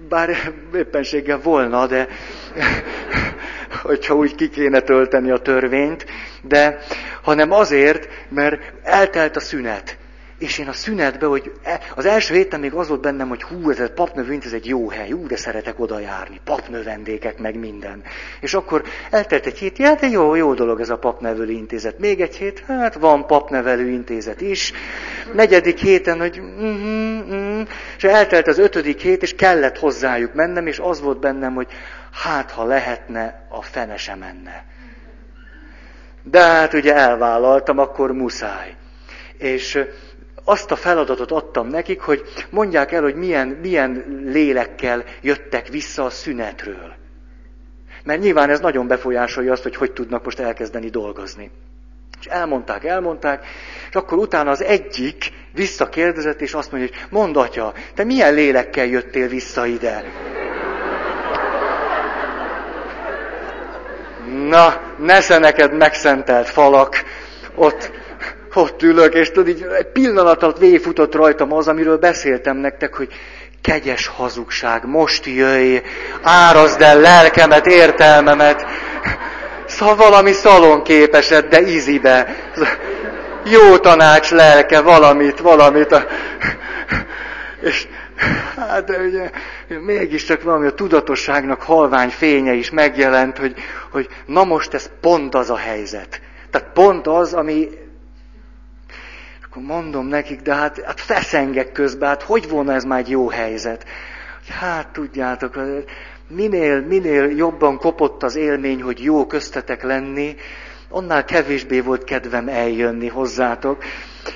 bár éppenséggel volna, de hogyha úgy ki kéne tölteni a törvényt, de hanem azért, mert eltelt a szünet. És én a szünetben, hogy az első héten még az volt bennem, hogy hú, ez egy papnövönt, ez egy jó hely, hú, de szeretek oda járni, papnövendékek, meg minden. És akkor eltelt egy hét, hát jó dolog ez a papnevelő intézet. Még egy hét, hát van papnevelő intézet is. Negyedik héten, hogy és eltelt az ötödik hét, és kellett hozzájuk mennem, és az volt bennem, hogy hát, ha lehetne, a fene se menne. De hát ugye elvállaltam, akkor muszáj. És azt a feladatot adtam nekik, hogy mondják el, hogy milyen lélekkel jöttek vissza a szünetről. Mert nyilván ez nagyon befolyásolja azt, hogy tudnak most elkezdeni dolgozni. És elmondták, és akkor utána az egyik visszakérdezett, és azt mondja, hogy mondd atya, te milyen lélekkel jöttél vissza ide? Na, nesze neked megszentelt falak, ott ülök, és tudod, így egy pillanat alatt végigfutott rajtam az, amiről beszéltem nektek, hogy kegyes hazugság, most jöjj, árazd el lelkemet, értelmemet, valami szalonképesed, de izibe, jó tanács lelke, valamit, és hát ugye, mégiscsak valami a tudatosságnak halvány fénye is megjelent, hogy na most ez pont az a helyzet, tehát pont az, ami mondom nekik, de hát feszengek közben, hát hogy volna ez már egy jó helyzet? Hát tudjátok, minél jobban kopott az élmény, hogy jó köztetek lenni, annál kevésbé volt kedvem eljönni hozzátok.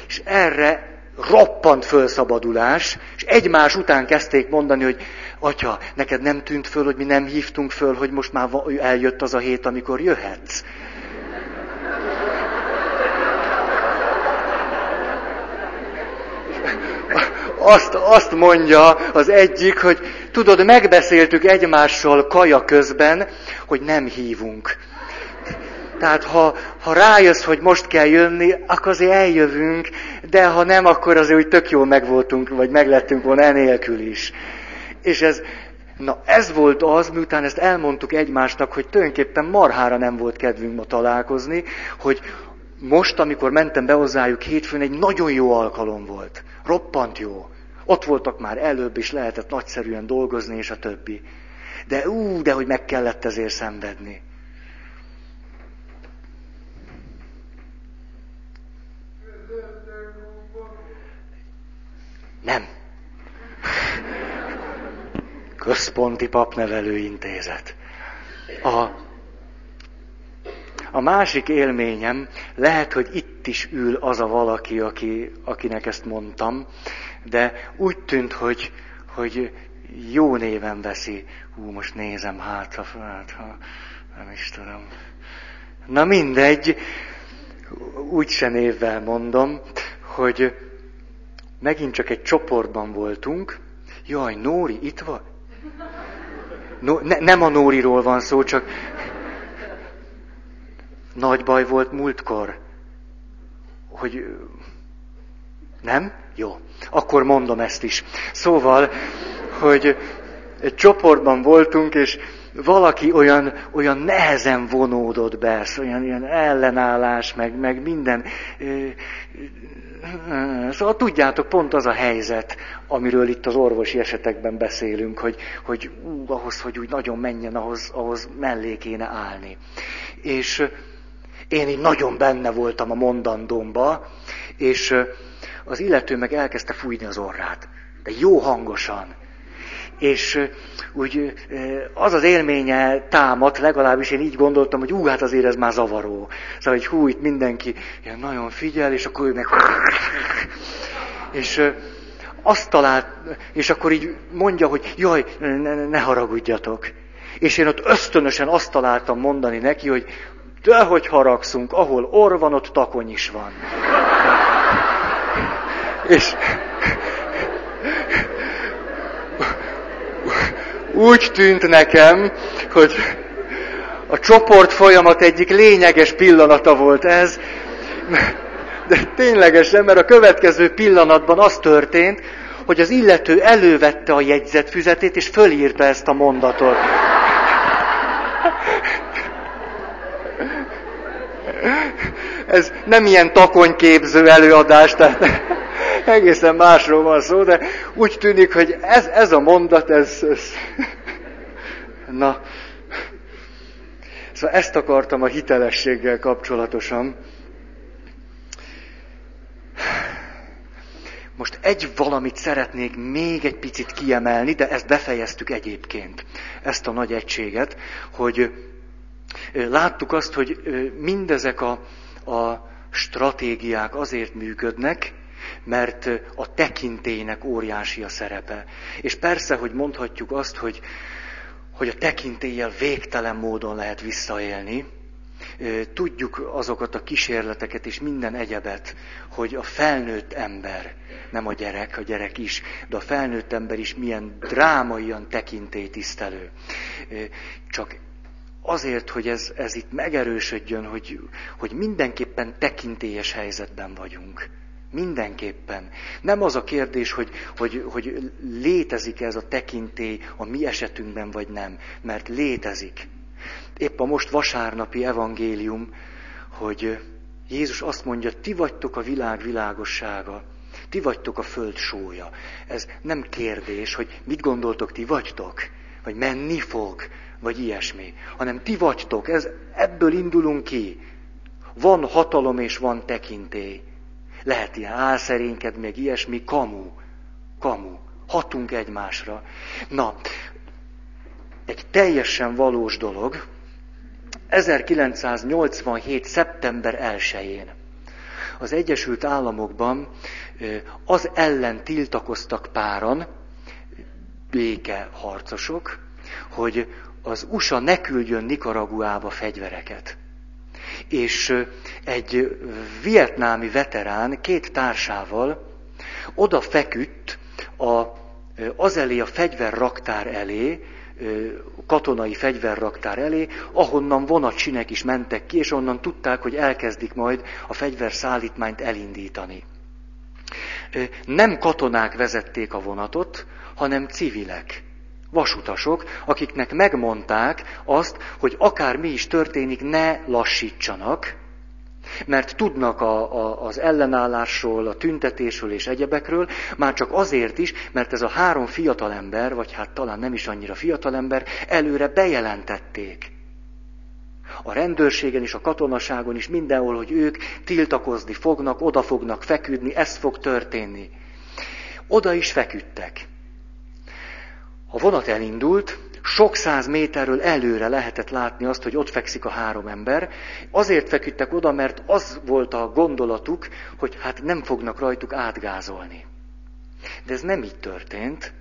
És erre roppant fölszabadulás, és egymás után kezdték mondani, hogy atya, neked nem tűnt föl, hogy mi nem hívtunk föl, hogy most már eljött az a hét, amikor jöhetsz. Azt mondja az egyik, hogy tudod, megbeszéltük egymással kaja közben, hogy nem hívunk. Tehát ha rájössz, hogy most kell jönni, akkor azért eljövünk, de ha nem, akkor azért úgy tök jól megvoltunk, vagy meglettünk volna enélkül is. És ez volt az, miután ezt elmondtuk egymásnak, hogy tulajdonképpen marhára nem volt kedvünk ma találkozni, hogy most, amikor mentem be hozzájuk hétfőn, egy nagyon jó alkalom volt. Roppant jó. Ott voltak már előbb, és lehetett nagyszerűen dolgozni, és a többi. De de hogy meg kellett ezért szenvedni. Nem. Központi papnevelő intézet. A másik élményem, lehet, hogy itt is ül az a valaki, akinek ezt mondtam, de úgy tűnt, hogy jó néven veszi. Most nézem hátra, nem is tudom. Na mindegy, úgyse névvel mondom, hogy megint csak egy csoportban voltunk. Jaj, Nóri itt van? Nem a Nóriról van szó, csak... Nagy baj volt múltkor, hogy nem? Jó, akkor mondom ezt is. Szóval, hogy egy csoportban voltunk, és valaki olyan nehezen vonódott be, olyan ellenállás, meg minden. Szóval tudjátok, pont az a helyzet, amiről itt az orvosi esetekben beszélünk, hogy ahhoz, hogy úgy nagyon menjen, ahhoz mellé kéne állni. És... én így nagyon benne voltam a mondandómba, és az illető meg elkezdte fújni az orrát. De jó hangosan. És úgy az az élménye támadt, legalábbis én így gondoltam, hogy hát azért ez már zavaró. Szóval, hogy itt mindenki ilyen nagyon figyel, és akkor ő meg... és azt talált, és akkor így mondja, hogy jaj, ne haragudjatok. És én ott ösztönösen azt találtam mondani neki, hogy dehogy haragszunk, ahol orr van, ott takony is van. És úgy tűnt nekem, hogy A csoport folyamat egyik lényeges pillanata volt ez, de ténylegesen, mert a következő pillanatban az történt, hogy az illető elővette a jegyzetfüzetét, és fölírta ezt a mondatot. Ez nem ilyen takonyképző előadás, tehát egészen másról van szó, de úgy tűnik, hogy ez a mondat, na. Szóval ezt akartam a hitelességgel kapcsolatosan. Most egy valamit szeretnék még egy picit kiemelni, de ezt befejeztük egyébként, ezt a nagy egységet, hogy láttuk azt, hogy mindezek a stratégiák azért működnek, mert a tekintélynek óriási a szerepe. És persze, hogy mondhatjuk azt, hogy a tekintéllyel végtelen módon lehet visszaélni. Tudjuk azokat a kísérleteket és minden egyebet, hogy a felnőtt ember, nem a gyerek is, de a felnőtt ember is milyen drámaian tekintélytisztelő. Csak azért, hogy ez itt megerősödjön, hogy mindenképpen tekintélyes helyzetben vagyunk. Mindenképpen. Nem az a kérdés, hogy létezik ez a tekintély a mi esetünkben, vagy nem, mert létezik. Épp a most vasárnapi evangélium, hogy Jézus azt mondja, ti vagytok a világ világossága, ti vagytok a föld sólya. Ez nem kérdés, hogy mit gondoltok, ti vagytok, vagy menni fog, vagy ilyesmi, hanem ti vagytok, ebből indulunk ki. Van hatalom és van tekintély. Lehet ilyen álszerénykedni, meg ilyesmi, kamu, hatunk egymásra. Na, egy teljesen valós dolog, 1987. szeptember 1-én az Egyesült Államokban az ellen tiltakoztak páran, békeharcosok, hogy az USA ne küldjön Nikaraguába fegyvereket. És egy vietnámi veterán két társával oda feküdt a fegyverraktár elé, katonai fegyverraktár elé, ahonnan vonatsinek is mentek ki, és onnan tudták, hogy elkezdik majd a fegyverszállítmányt elindítani. Nem katonák vezették a vonatot, hanem civilek. Vasutasok, akiknek megmondták azt, hogy akármi is történik, ne lassítsanak, mert tudnak az ellenállásról, a tüntetésről és egyebekről, már csak azért is, mert ez a három fiatalember, vagy hát talán nem is annyira fiatalember, előre bejelentették. A rendőrségen is, a katonaságon is, mindenhol, hogy ők tiltakozni fognak, oda fognak feküdni, ez fog történni. Oda is feküdtek. A vonat elindult, sok száz méterről előre lehetett látni azt, hogy ott fekszik a három ember. Azért feküdtek oda, mert az volt a gondolatuk, hogy hát nem fognak rajtuk átgázolni. De ez nem így történt,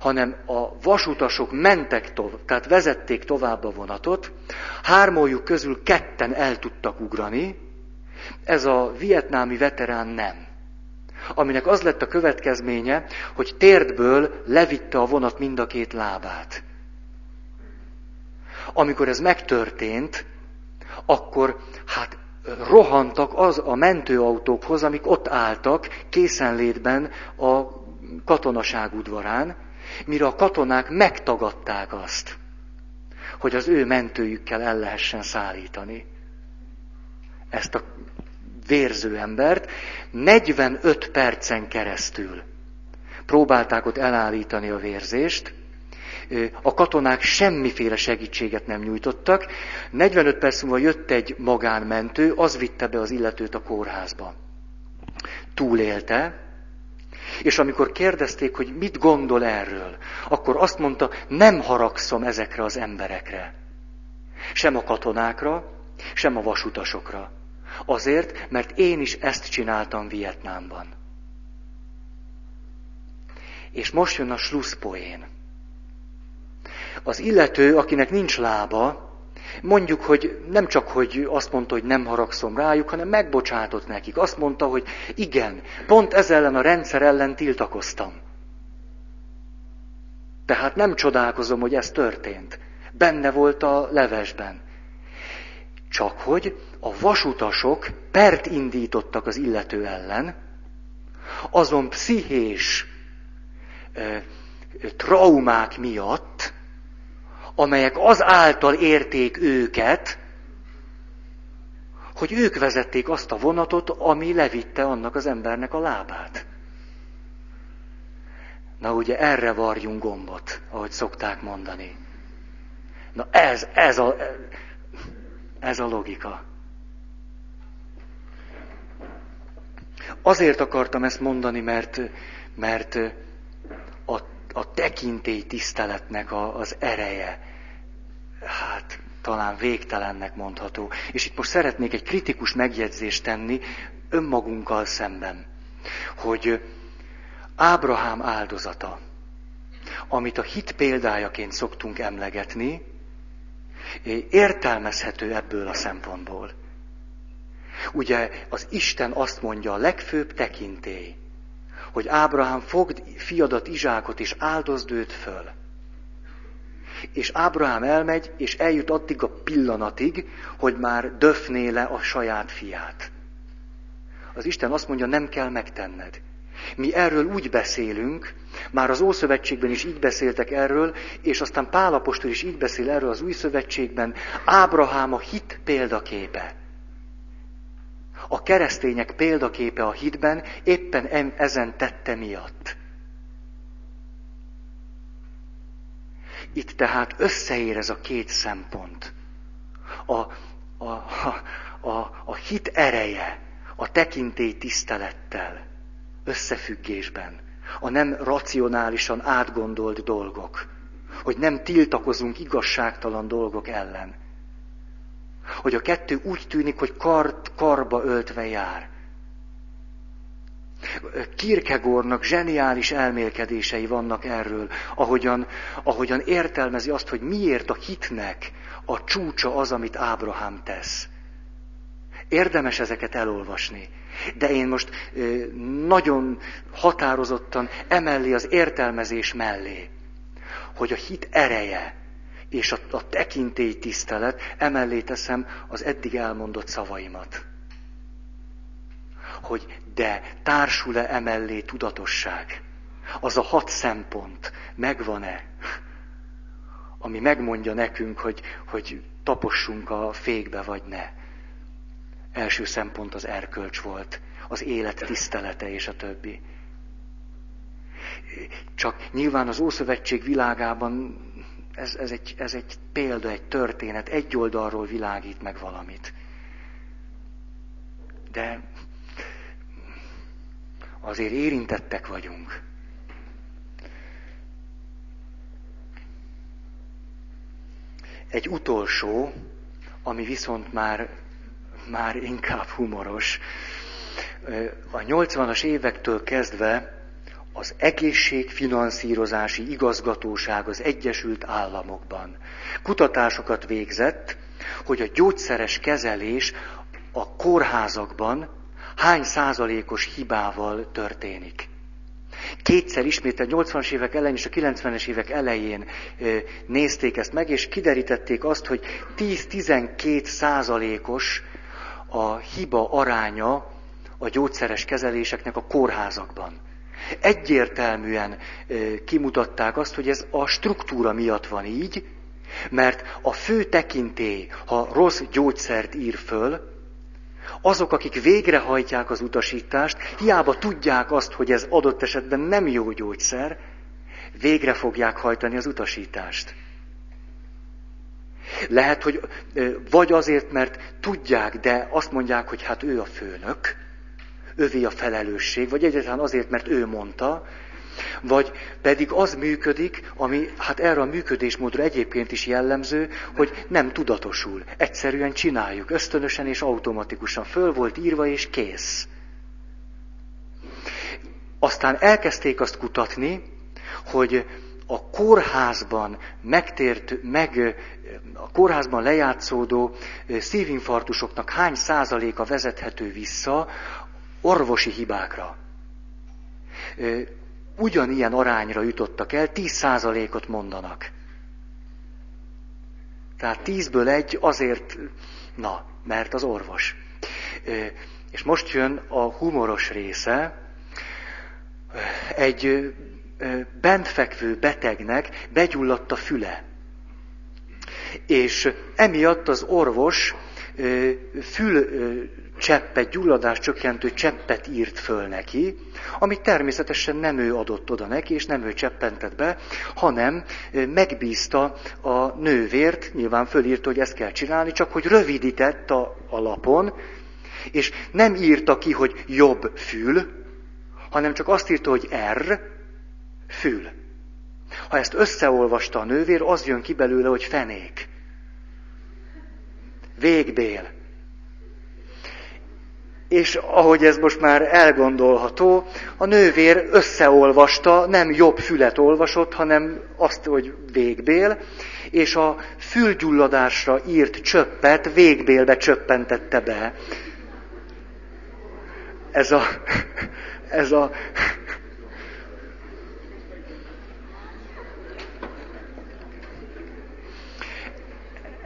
hanem a vasutasok mentek tovább, tehát vezették tovább a vonatot, hármójuk közül ketten el tudtak ugrani, ez a vietnámi veterán nem. Aminek az lett a következménye, hogy térdből levitte a vonat mind a két lábát. Amikor ez megtörtént, akkor hát rohantak az a mentőautókhoz, amik ott álltak készenlétben a katonaság udvarán, mire a katonák megtagadták azt, hogy az ő mentőjükkel el lehessen szállítani ezt a vérző embert. 45 percen keresztül próbálták ott elállítani a vérzést, a katonák semmiféle segítséget nem nyújtottak, 45 perc múlva jött egy magánmentő, az vitte be az illetőt a kórházba. Túlélte, és amikor kérdezték, hogy mit gondol erről, akkor azt mondta, nem haragszom ezekre az emberekre. Sem a katonákra, sem a vasutasokra. Azért, mert én is ezt csináltam Vietnámban. És most jön a slusszpoén. Az illető, akinek nincs lába, mondjuk, hogy nem csak, hogy azt mondta, hogy nem haragszom rájuk, hanem megbocsátott nekik. Azt mondta, hogy igen, pont ez ellen a rendszer ellen tiltakoztam. Tehát nem csodálkozom, hogy ez történt. benne volt a levesben. Csak hogy a vasutasok pert indítottak az illető ellen, azon pszichés traumák miatt, amelyek azáltal érték őket, hogy ők vezették azt a vonatot, ami levitte annak az embernek a lábát. Na ugye erre varjunk gombot, ahogy szokták mondani. Na ez a logika. Azért akartam ezt mondani, mert a tekintélytiszteletnek az ereje, hát talán végtelennek mondható. És itt most szeretnék egy kritikus megjegyzést tenni önmagunkkal szemben, hogy Ábrahám áldozata, amit a hit példájaként szoktunk emlegetni, értelmezhető ebből a szempontból. Ugye az Isten azt mondja, a legfőbb tekintély, hogy Ábrahám, fogd fiadat Izsákot és áldozd őt föl. És Ábrahám elmegy, és eljut addig a pillanatig, hogy már döfné le a saját fiát. Az Isten azt mondja, nem kell megtenned. Mi erről úgy beszélünk, már az Ószövetségben is így beszéltek erről, és aztán Pál apostol is így beszél erről az Új Szövetségben, Ábrahám a hit példaképe. A keresztények példaképe a hitben éppen ezen tette miatt. Itt tehát összeér ez a két szempont. A hit ereje a tekintély tisztelettel összefüggésben. A nem racionálisan átgondolt dolgok. Hogy nem tiltakozunk igazságtalan dolgok ellen. Hogy a kettő úgy tűnik, hogy karba öltve jár. Kierkegaardnak zseniális elmélkedései vannak erről, ahogyan értelmezi azt, hogy miért a hitnek a csúcsa az, amit Ábrahám tesz. Érdemes ezeket elolvasni. De én most nagyon határozottan emellé az értelmezés mellé, hogy a hit ereje és a tekintélytisztelet, emellé teszem az eddig elmondott szavaimat. Hogy de társul-e emellé tudatosság? Az a 6 szempont megvan-e, ami megmondja nekünk, hogy tapossunk a fékbe vagy ne? Első szempont az erkölcs volt, az élet tisztelete és a többi. Csak nyilván az Ószövetség világában ez egy példa, egy történet, egy oldalról világít meg valamit. De azért érintettek vagyunk. Egy utolsó, ami viszont már inkább humoros. A 80-as évektől kezdve az egészségfinanszírozási igazgatóság az Egyesült Államokban kutatásokat végzett, hogy a gyógyszeres kezelés a kórházakban hány százalékos hibával történik. Kétszer ismét a 80-as évek elején és a 90-es évek elején nézték ezt meg, és kiderítették azt, hogy 10-12% a hiba aránya a gyógyszeres kezeléseknek a kórházakban. Egyértelműen kimutatták azt, hogy ez a struktúra miatt van így, mert a fő tekintély, ha rossz gyógyszert ír föl, azok, akik végrehajtják az utasítást, hiába tudják azt, hogy ez adott esetben nem jó gyógyszer, végre fogják hajtani az utasítást. Lehet, hogy vagy azért, mert tudják, de azt mondják, hogy hát ő a főnök, ővé a felelősség, vagy egyáltalán azért, mert ő mondta, vagy pedig az működik, ami hát erre a működésmódra egyébként is jellemző, hogy nem tudatosul. Egyszerűen csináljuk, ösztönösen és automatikusan. Föl volt írva és kész. Aztán elkezdték azt kutatni, hogy a kórházban lejátszódó szívinfarktusoknak hány százaléka vezethető vissza orvosi hibákra. Ugyanilyen arányra jutottak el, 10%-ot mondanak. Tehát 10-ből 1 azért, na, mert az orvos. És most jön a humoros része. Egy bentfekvő betegnek begyulladt a füle. És emiatt az orvos fülcseppet, gyulladáscsökkentő cseppet írt föl neki, amit természetesen nem ő adott oda neki, és nem ő cseppentett be, hanem megbízta a nővért, nyilván fölírta, hogy ezt kell csinálni, csak hogy rövidített a lapon, és nem írta ki, hogy jobb fül, hanem csak azt írta, hogy R, fül. Ha ezt összeolvasta a nővér, az jön ki belőle, hogy fenék. Végbél. És ahogy ez most már elgondolható, a nővér összeolvasta, nem jobb fület olvasott, hanem azt, hogy végbél, és a fülgyulladásra írt csöppet végbélbe csöppentette be.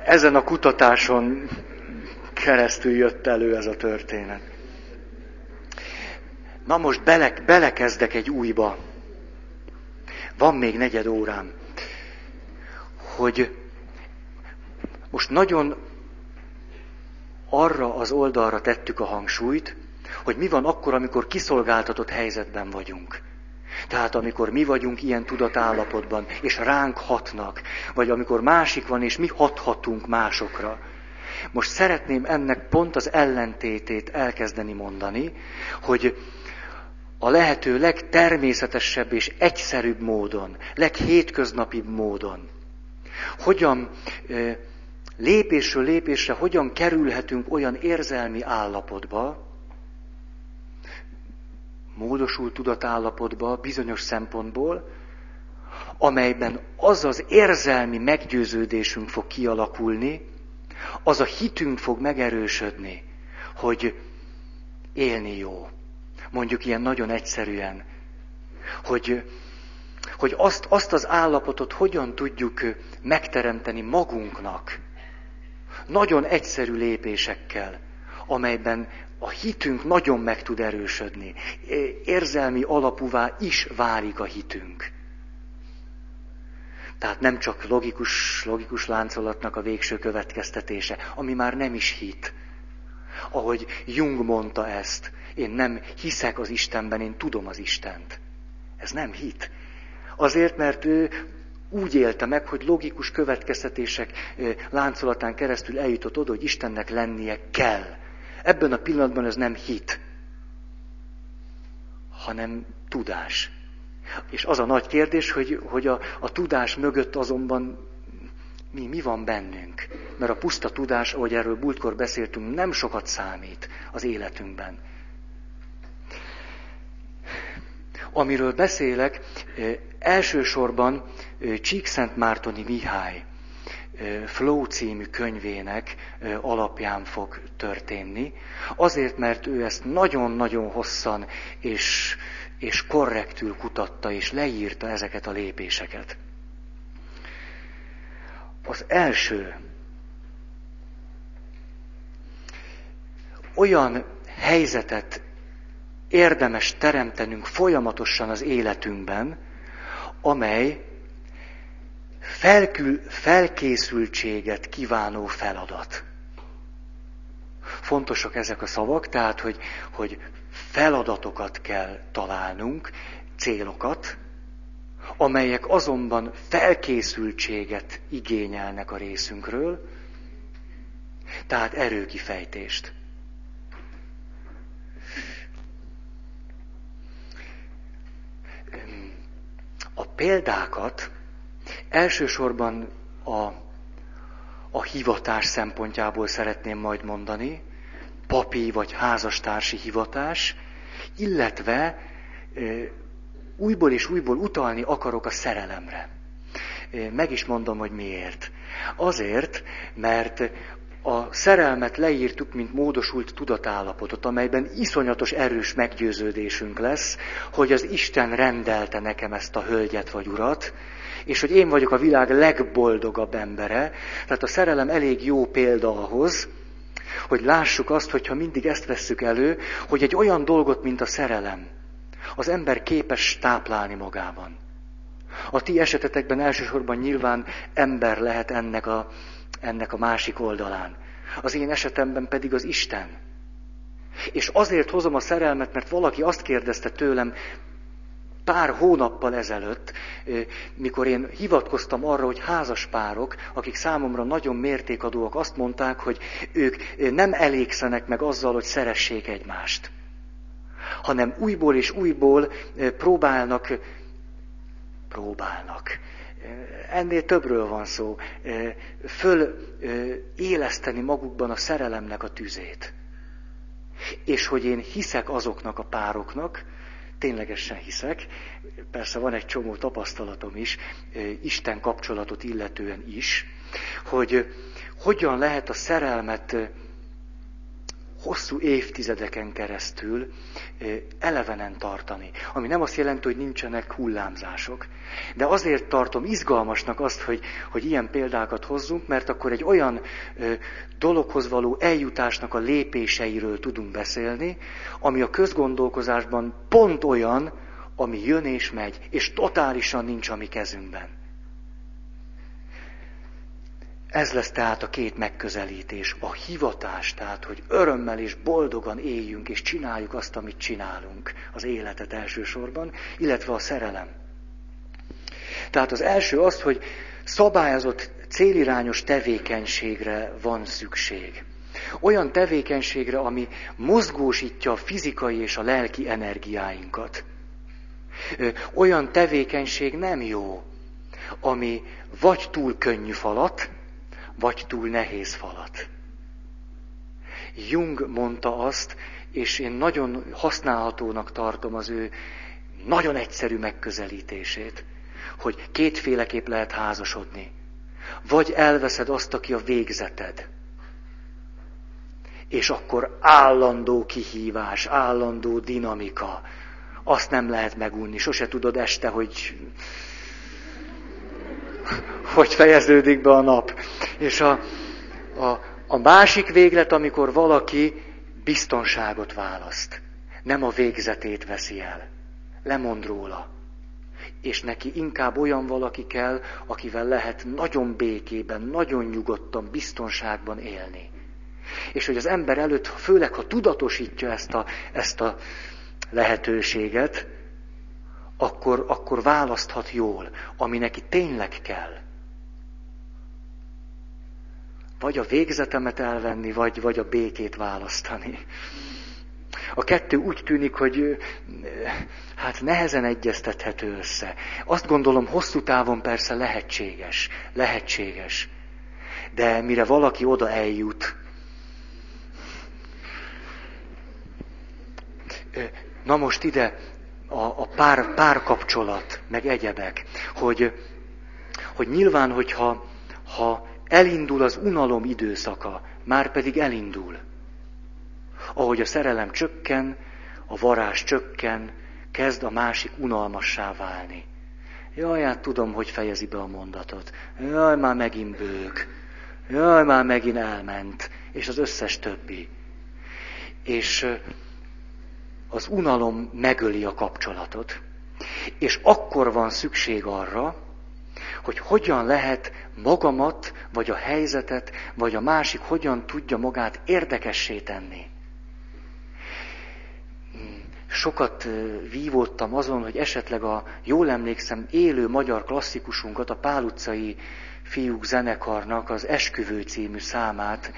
Ezen a kutatáson keresztül jött elő ez a történet. Na most belekezdek egy újba. Van még 4 órám. Hogy most nagyon arra az oldalra tettük a hangsúlyt, hogy mi van akkor, amikor kiszolgáltatott helyzetben vagyunk. Tehát amikor mi vagyunk ilyen tudatállapotban, és ránk hatnak, vagy amikor másik van, és mi hathatunk másokra. Most szeretném ennek pont az ellentétét elkezdeni mondani, hogy a lehető legtermészetesebb és egyszerűbb módon, leghétköznapibb módon, hogyan lépésről lépésre, hogyan kerülhetünk olyan érzelmi állapotba, módosult tudatállapotba bizonyos szempontból, amelyben az az érzelmi meggyőződésünk fog kialakulni, az a hitünk fog megerősödni, hogy élni jó. Mondjuk ilyen nagyon egyszerűen, hogy azt az állapotot hogyan tudjuk megteremteni magunknak, nagyon egyszerű lépésekkel, amelyben a hitünk nagyon meg tud erősödni. Érzelmi alapúvá is válik a hitünk. Tehát nem csak logikus láncolatnak a végső következtetése, ami már nem is hit. Ahogy Jung mondta ezt, én nem hiszek az Istenben, én tudom az Istent. Ez nem hit. Azért, mert ő úgy élte meg, hogy logikus következtetések láncolatán keresztül eljutott oda, hogy Istennek lennie kell. Ebben a pillanatban ez nem hit, hanem tudás. És az a nagy kérdés, hogy a tudás mögött azonban mi van bennünk. Mert a puszta tudás, ahogy erről múltkor beszéltünk, nem sokat számít az életünkben. Amiről beszélek, elsősorban Csíkszentmártoni Mihály Flow című könyvének alapján fog történni, azért, mert ő ezt nagyon-nagyon hosszan és korrektül kutatta, és leírta ezeket a lépéseket. Az első olyan helyzetet érdemes teremtenünk folyamatosan az életünkben, amely felkészültséget kívánó feladat. Fontosak ezek a szavak, tehát, hogy feladatokat kell találnunk, célokat, amelyek azonban felkészültséget igényelnek a részünkről, tehát erőkifejtést. A példákat elsősorban a hivatás szempontjából szeretném majd mondani, papi vagy házastársi hivatás, illetve újból és újból utalni akarok a szerelemre. Meg is mondom, hogy miért. Azért, mert a szerelmet leírtuk, mint módosult tudatállapotot, amelyben iszonyatos erős meggyőződésünk lesz, hogy az Isten rendelte nekem ezt a hölgyet vagy urat, és hogy én vagyok a világ legboldogabb embere. Tehát a szerelem elég jó példa ahhoz, hogy lássuk azt, hogyha mindig ezt vesszük elő, hogy egy olyan dolgot, mint a szerelem, az ember képes táplálni magában. A ti esetetekben elsősorban nyilván ember lehet ennek a másik oldalán. Az én esetemben pedig az Isten. És azért hozom a szerelmet, mert valaki azt kérdezte tőlem pár hónappal ezelőtt, mikor én hivatkoztam arra, hogy házaspárok, akik számomra nagyon mértékadóak, azt mondták, hogy ők nem elégszenek meg azzal, hogy szeressék egymást, hanem újból és újból próbálnak. Ennél többről van szó, föléleszteni magukban a szerelemnek a tüzét. És hogy én hiszek azoknak a pároknak, ténylegesen hiszek, persze van egy csomó tapasztalatom is, Isten kapcsolatot illetően is, hogy hogyan lehet a szerelmet hosszú évtizedeken keresztül elevenen tartani. Ami nem azt jelenti, hogy nincsenek hullámzások. De azért tartom izgalmasnak azt, hogy ilyen példákat hozzunk, mert akkor egy olyan dologhoz való eljutásnak a lépéseiről tudunk beszélni, ami a közgondolkozásban pont olyan, ami jön és megy, és totálisan nincs a mi kezünkben. Ez lesz tehát a két megközelítés, a hivatás, tehát, hogy örömmel és boldogan éljünk, és csináljuk azt, amit csinálunk, az életet elsősorban, illetve a szerelem. Tehát az első az, hogy szabályozott, célirányos tevékenységre van szükség. Olyan tevékenységre, ami mozgósítja a fizikai és a lelki energiáinkat. Olyan tevékenység nem jó, ami vagy túl könnyű falat, vagy túl nehéz falat. Jung mondta azt, és én nagyon használhatónak tartom az ő nagyon egyszerű megközelítését, hogy kétféleképp lehet házasodni. Vagy elveszed azt, aki a végzeted, és akkor állandó kihívás, állandó dinamika. Azt nem lehet megunni, sose tudod este, hogy fejeződik be a nap. És a másik véglet, amikor valaki biztonságot választ, nem a végzetét veszi el, lemond róla. És neki inkább olyan valaki kell, akivel lehet nagyon békében, nagyon nyugodtan, biztonságban élni. És hogy az ember előtt, főleg ha tudatosítja ezt a lehetőséget, akkor választhat jól, ami neki tényleg kell. Vagy a végzetemet elvenni, vagy a békét választani. A kettő úgy tűnik, hogy hát nehezen egyeztethető össze. Azt gondolom, hosszú távon persze lehetséges. De mire valaki oda eljut... Na most ide... A párkapcsolat, meg egyebek, hogy nyilván, hogyha elindul az unalom időszaka, már pedig elindul. Ahogy a szerelem csökken, a varázs csökken, kezd a másik unalmassá válni. Jaj, hát tudom, hogy fejezi be a mondatot. Jaj, már megint bők. Jaj, már megint elment. És az összes többi. És... az unalom megöli a kapcsolatot, és akkor van szükség arra, hogy hogyan lehet magamat, vagy a helyzetet, vagy a másik hogyan tudja magát érdekessé tenni. Sokat vívódtam azon, hogy esetleg jól emlékszem, élő magyar klasszikusunkat, a Pál utcai fiúk zenekarnak az Esküvő című számát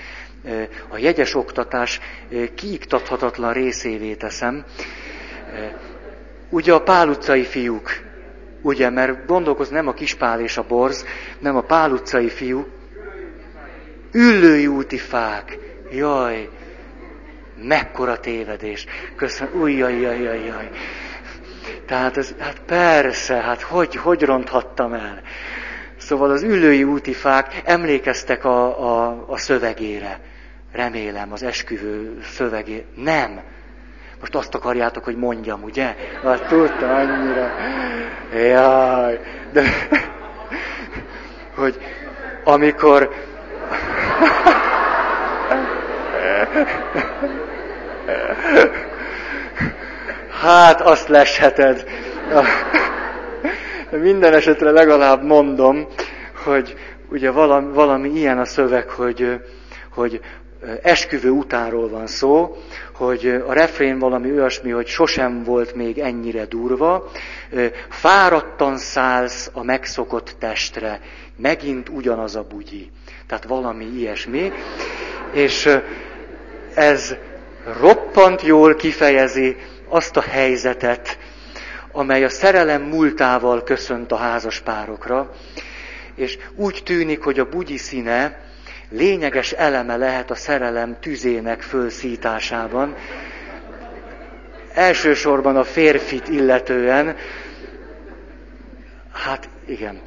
a jegyes oktatás kiiktathatatlan részévé teszem. Ugye a Pál utcai fiúk, ugye, mert gondolkozni nem a Kispál és a Borz, nem a Pál utcai fiú. Üllői úti fák. Jaj, mekkora tévedés. Köszönöm, ujjajjajjajjaj. Tehát ez, hát persze, hát hogy ronthattam el. Szóval az üllői útifák emlékeztek a szövegére. Remélem, az esküvő szövegére. Nem. Most azt akarjátok, hogy mondjam, ugye? Azt tudtam annyira. Jaj. De, hogy amikor... Hát, azt lesheted. Minden esetre legalább mondom, hogy ugye valami ilyen a szöveg, hogy esküvő utánról van szó, hogy a refrén valami olyasmi, hogy sosem volt még ennyire durva, fáradtan szállsz a megszokott testre, megint ugyanaz a bugyi. Tehát valami ilyesmi. És ez roppant jól kifejezi azt a helyzetet, amely a szerelem múltával köszönt a házaspárokra, és úgy tűnik, hogy a bugyi színe lényeges eleme lehet a szerelem tüzének fölszításában, elsősorban a férfit illetően. Hát igen.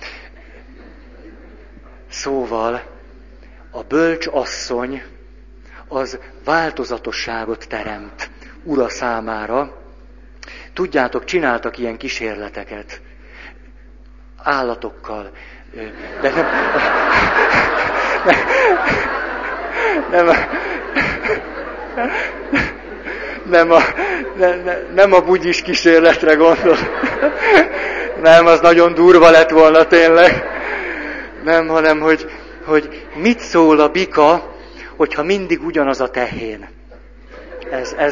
Szóval a bölcs asszony az változatosságot teremt ura számára. Tudjátok, csináltak ilyen kísérleteket. Állatokkal. De nem a bugyis kísérletre gondol. Nem, az nagyon durva lett volna tényleg. Nem, hanem hogy mit szól a bika, hogyha mindig ugyanaz a tehén.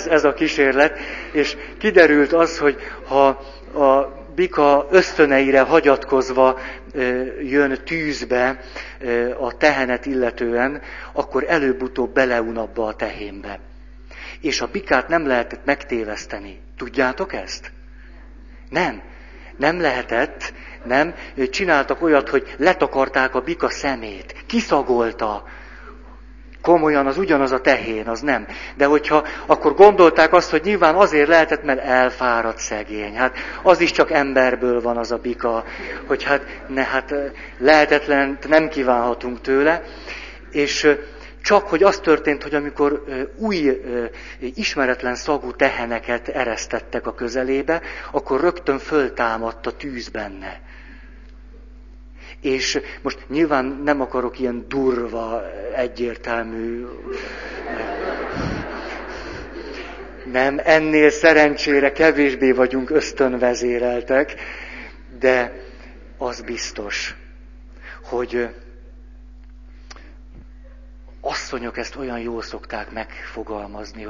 Ez a kísérlet. És kiderült az, hogy ha a bika ösztöneire hagyatkozva jön tűzbe a tehenet illetően, akkor előbb-utóbb beleun abba a tehénbe. És a bikát nem lehetett megtéveszteni. Tudjátok ezt? Nem. Nem lehetett, nem. Csináltak olyat, hogy letakarták a bika szemét. Kiszagolta. Komolyan, az ugyanaz a tehén, az nem. De hogyha, akkor gondolták azt, hogy nyilván azért lehetett, mert elfáradt szegény. Hát az is csak emberből van az a bika, hogy hát lehetetlent nem kívánhatunk tőle. És csak, hogy az történt, hogy amikor új, ismeretlen szagú teheneket eresztettek a közelébe, akkor rögtön föltámadt a tűz benne. És most nyilván nem akarok ilyen durva, egyértelmű... Nem, ennél szerencsére kevésbé vagyunk ösztönvezéreltek, de az biztos, hogy asszonyok ezt olyan jól szokták megfogalmazni,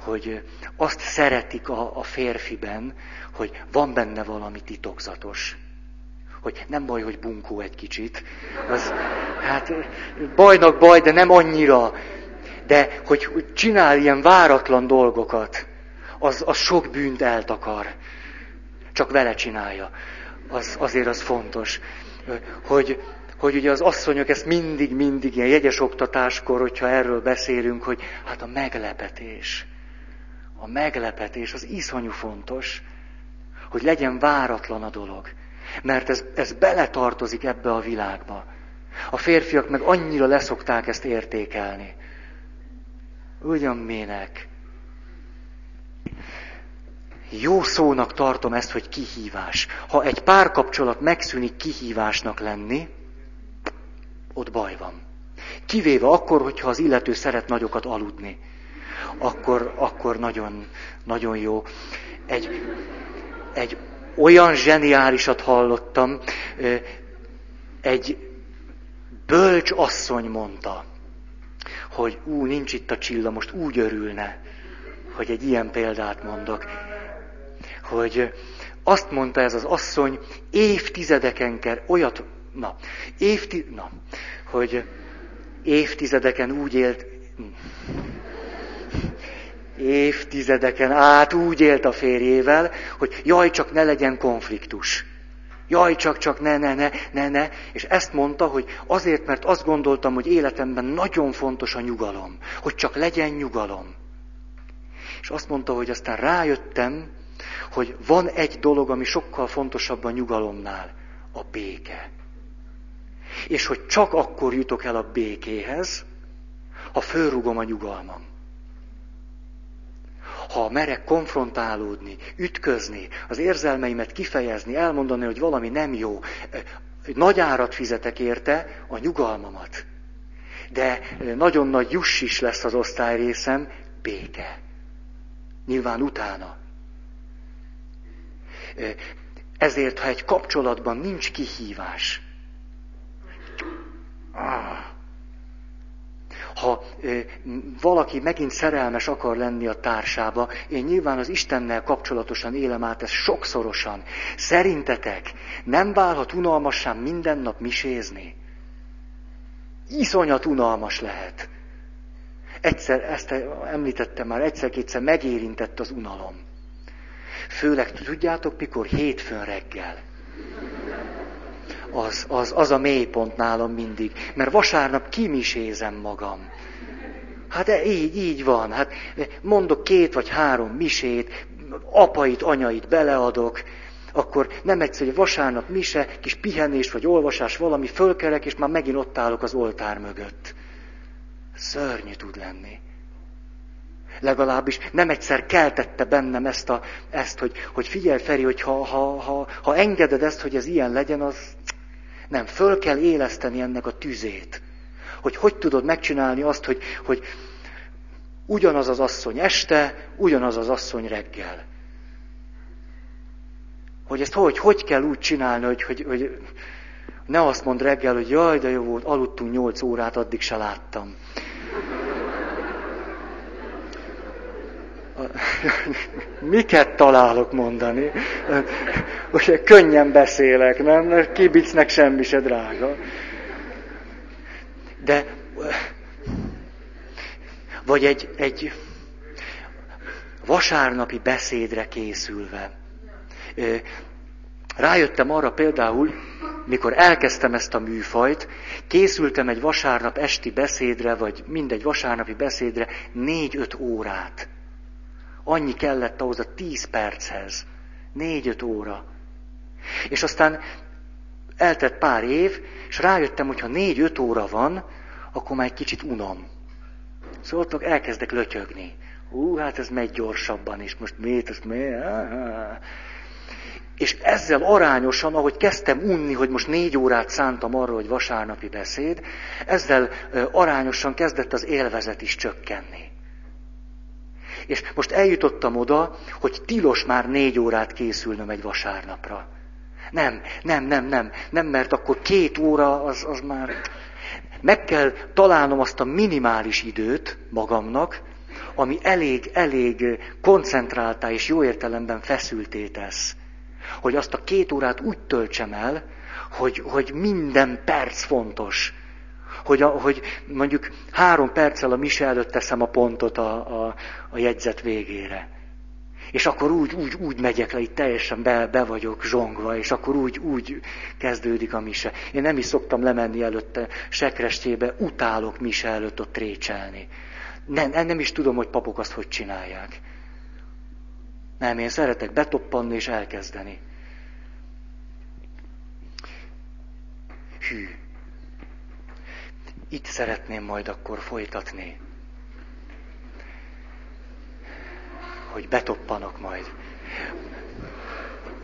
hogy azt szeretik a férfiben, hogy van benne valami titokzatos. Hogy nem baj, hogy bunkó egy kicsit. Az, hát bajnak baj, de nem annyira. De hogy csinál ilyen váratlan dolgokat, az sok bűnt eltakar. Csak vele csinálja. Azért az fontos. Hogy ugye az asszonyok ezt mindig ilyen jegyes oktatáskor, hogyha erről beszélünk, hogy hát a meglepetés. A meglepetés az iszonyú fontos, hogy legyen váratlan a dolog. Mert ez beletartozik ebbe a világba. A férfiak meg annyira leszokták ezt értékelni. Ugyan minek? Jó szónak tartom ezt, hogy kihívás. Ha egy párkapcsolat megszűnik kihívásnak lenni, ott baj van. Kivéve akkor, hogyha az illető szeret nagyokat aludni. Akkor nagyon, nagyon jó. Egy olyan zseniálisat hallottam, egy bölcs asszony mondta, hogy nincs itt a Csilla, most úgy örülne, hogy egy ilyen példát mondok, hogy azt mondta ez az asszony évtizedeken úgy élt, évtizedeken át úgy élt a férjével, hogy jaj, csak ne legyen konfliktus. Jaj, csak ne. És ezt mondta, hogy azért, mert azt gondoltam, hogy életemben nagyon fontos a nyugalom. Hogy csak legyen nyugalom. És azt mondta, hogy aztán rájöttem, hogy van egy dolog, ami sokkal fontosabb a nyugalomnál. A béke. és hogy csak akkor jutok el a békéhez, ha fölrúgom a nyugalmam. Ha merek konfrontálódni, ütközni, az érzelmeimet kifejezni, elmondani, hogy valami nem jó, nagy árat fizetek érte, a nyugalmamat. De nagyon nagy juss is lesz az osztályrészem, béke. Nyilván utána. Ezért, ha egy kapcsolatban nincs kihívás, ha valaki megint szerelmes akar lenni a társába, én nyilván az Istennel kapcsolatosan élem át ezt sokszorosan. Szerintetek nem válhat unalmassá minden nap misézni? Iszonyat unalmas lehet. Egyszer, ezt említettem már, egyszer-kétszer megérintett az unalom. Főleg, tudjátok, mikor? Hétfőn reggel. Az a mélypont nálam mindig. Mert vasárnap kimisézem magam. Hát így van. Hát mondok 2 vagy 3 misét, apait, anyait beleadok, akkor nem egyszerű, hogy vasárnap mise, kis pihenés vagy olvasás, valami, fölkelek, és már megint ott állok az oltár mögött. Szörnyű tud lenni. Legalábbis nem egyszer keltette bennem ezt hogy figyelj Feri, hogy ha engeded ezt, hogy ez ilyen legyen, az nem, föl kell éleszteni ennek a tüzét. Hogy tudod megcsinálni azt, hogy ugyanaz az asszony este, ugyanaz az asszony reggel. Hogy ezt hogy kell úgy csinálni, hogy ne azt mondd reggel, hogy jaj, de jó volt, aludtunk 8 órát, addig se láttam. Miket találok mondani? Ugye könnyen beszélek, nem? Mert kibicnek semmi se drága. De, vagy egy vasárnapi beszédre készülve. Rájöttem arra például, mikor elkezdtem ezt a műfajt, készültem egy vasárnap esti beszédre, vagy mindegy vasárnapi beszédre 4-5 órát. Annyi kellett ahhoz a 10 perchez. 4-5 óra. És aztán eltelt pár év, és rájöttem, hogy ha 4-5 óra van, akkor már egy kicsit unom. Szóval ott elkezdek lötyögni. Hát ez megy gyorsabban, és most miért? És ezzel arányosan, ahogy kezdtem unni, hogy most 4 órát szántam arra, hogy vasárnapi beszéd, ezzel arányosan kezdett az élvezet is csökkenni. És most eljutottam oda, hogy tilos már 4 órát készülnöm egy vasárnapra. Nem, mert akkor 2 óra az már... Meg kell találnom azt a minimális időt magamnak, ami elég koncentráltá és jó értelemben feszülté tesz. Hogy azt a 2 órát úgy töltsem el, hogy minden perc fontos. Hogy mondjuk 3 perccel a mise előtt teszem a pontot a jegyzet végére. És akkor úgy megyek le, itt teljesen be vagyok zsongva, és akkor úgy kezdődik a mise. Én nem is szoktam lemenni előtte sekrestyébe, utálok mise előtt ott trécselni. Nem is tudom, hogy papok azt hogy csinálják. Nem, én szeretek betoppanni és elkezdeni. Hű. Itt szeretném majd akkor folytatni, hogy betoppanok majd.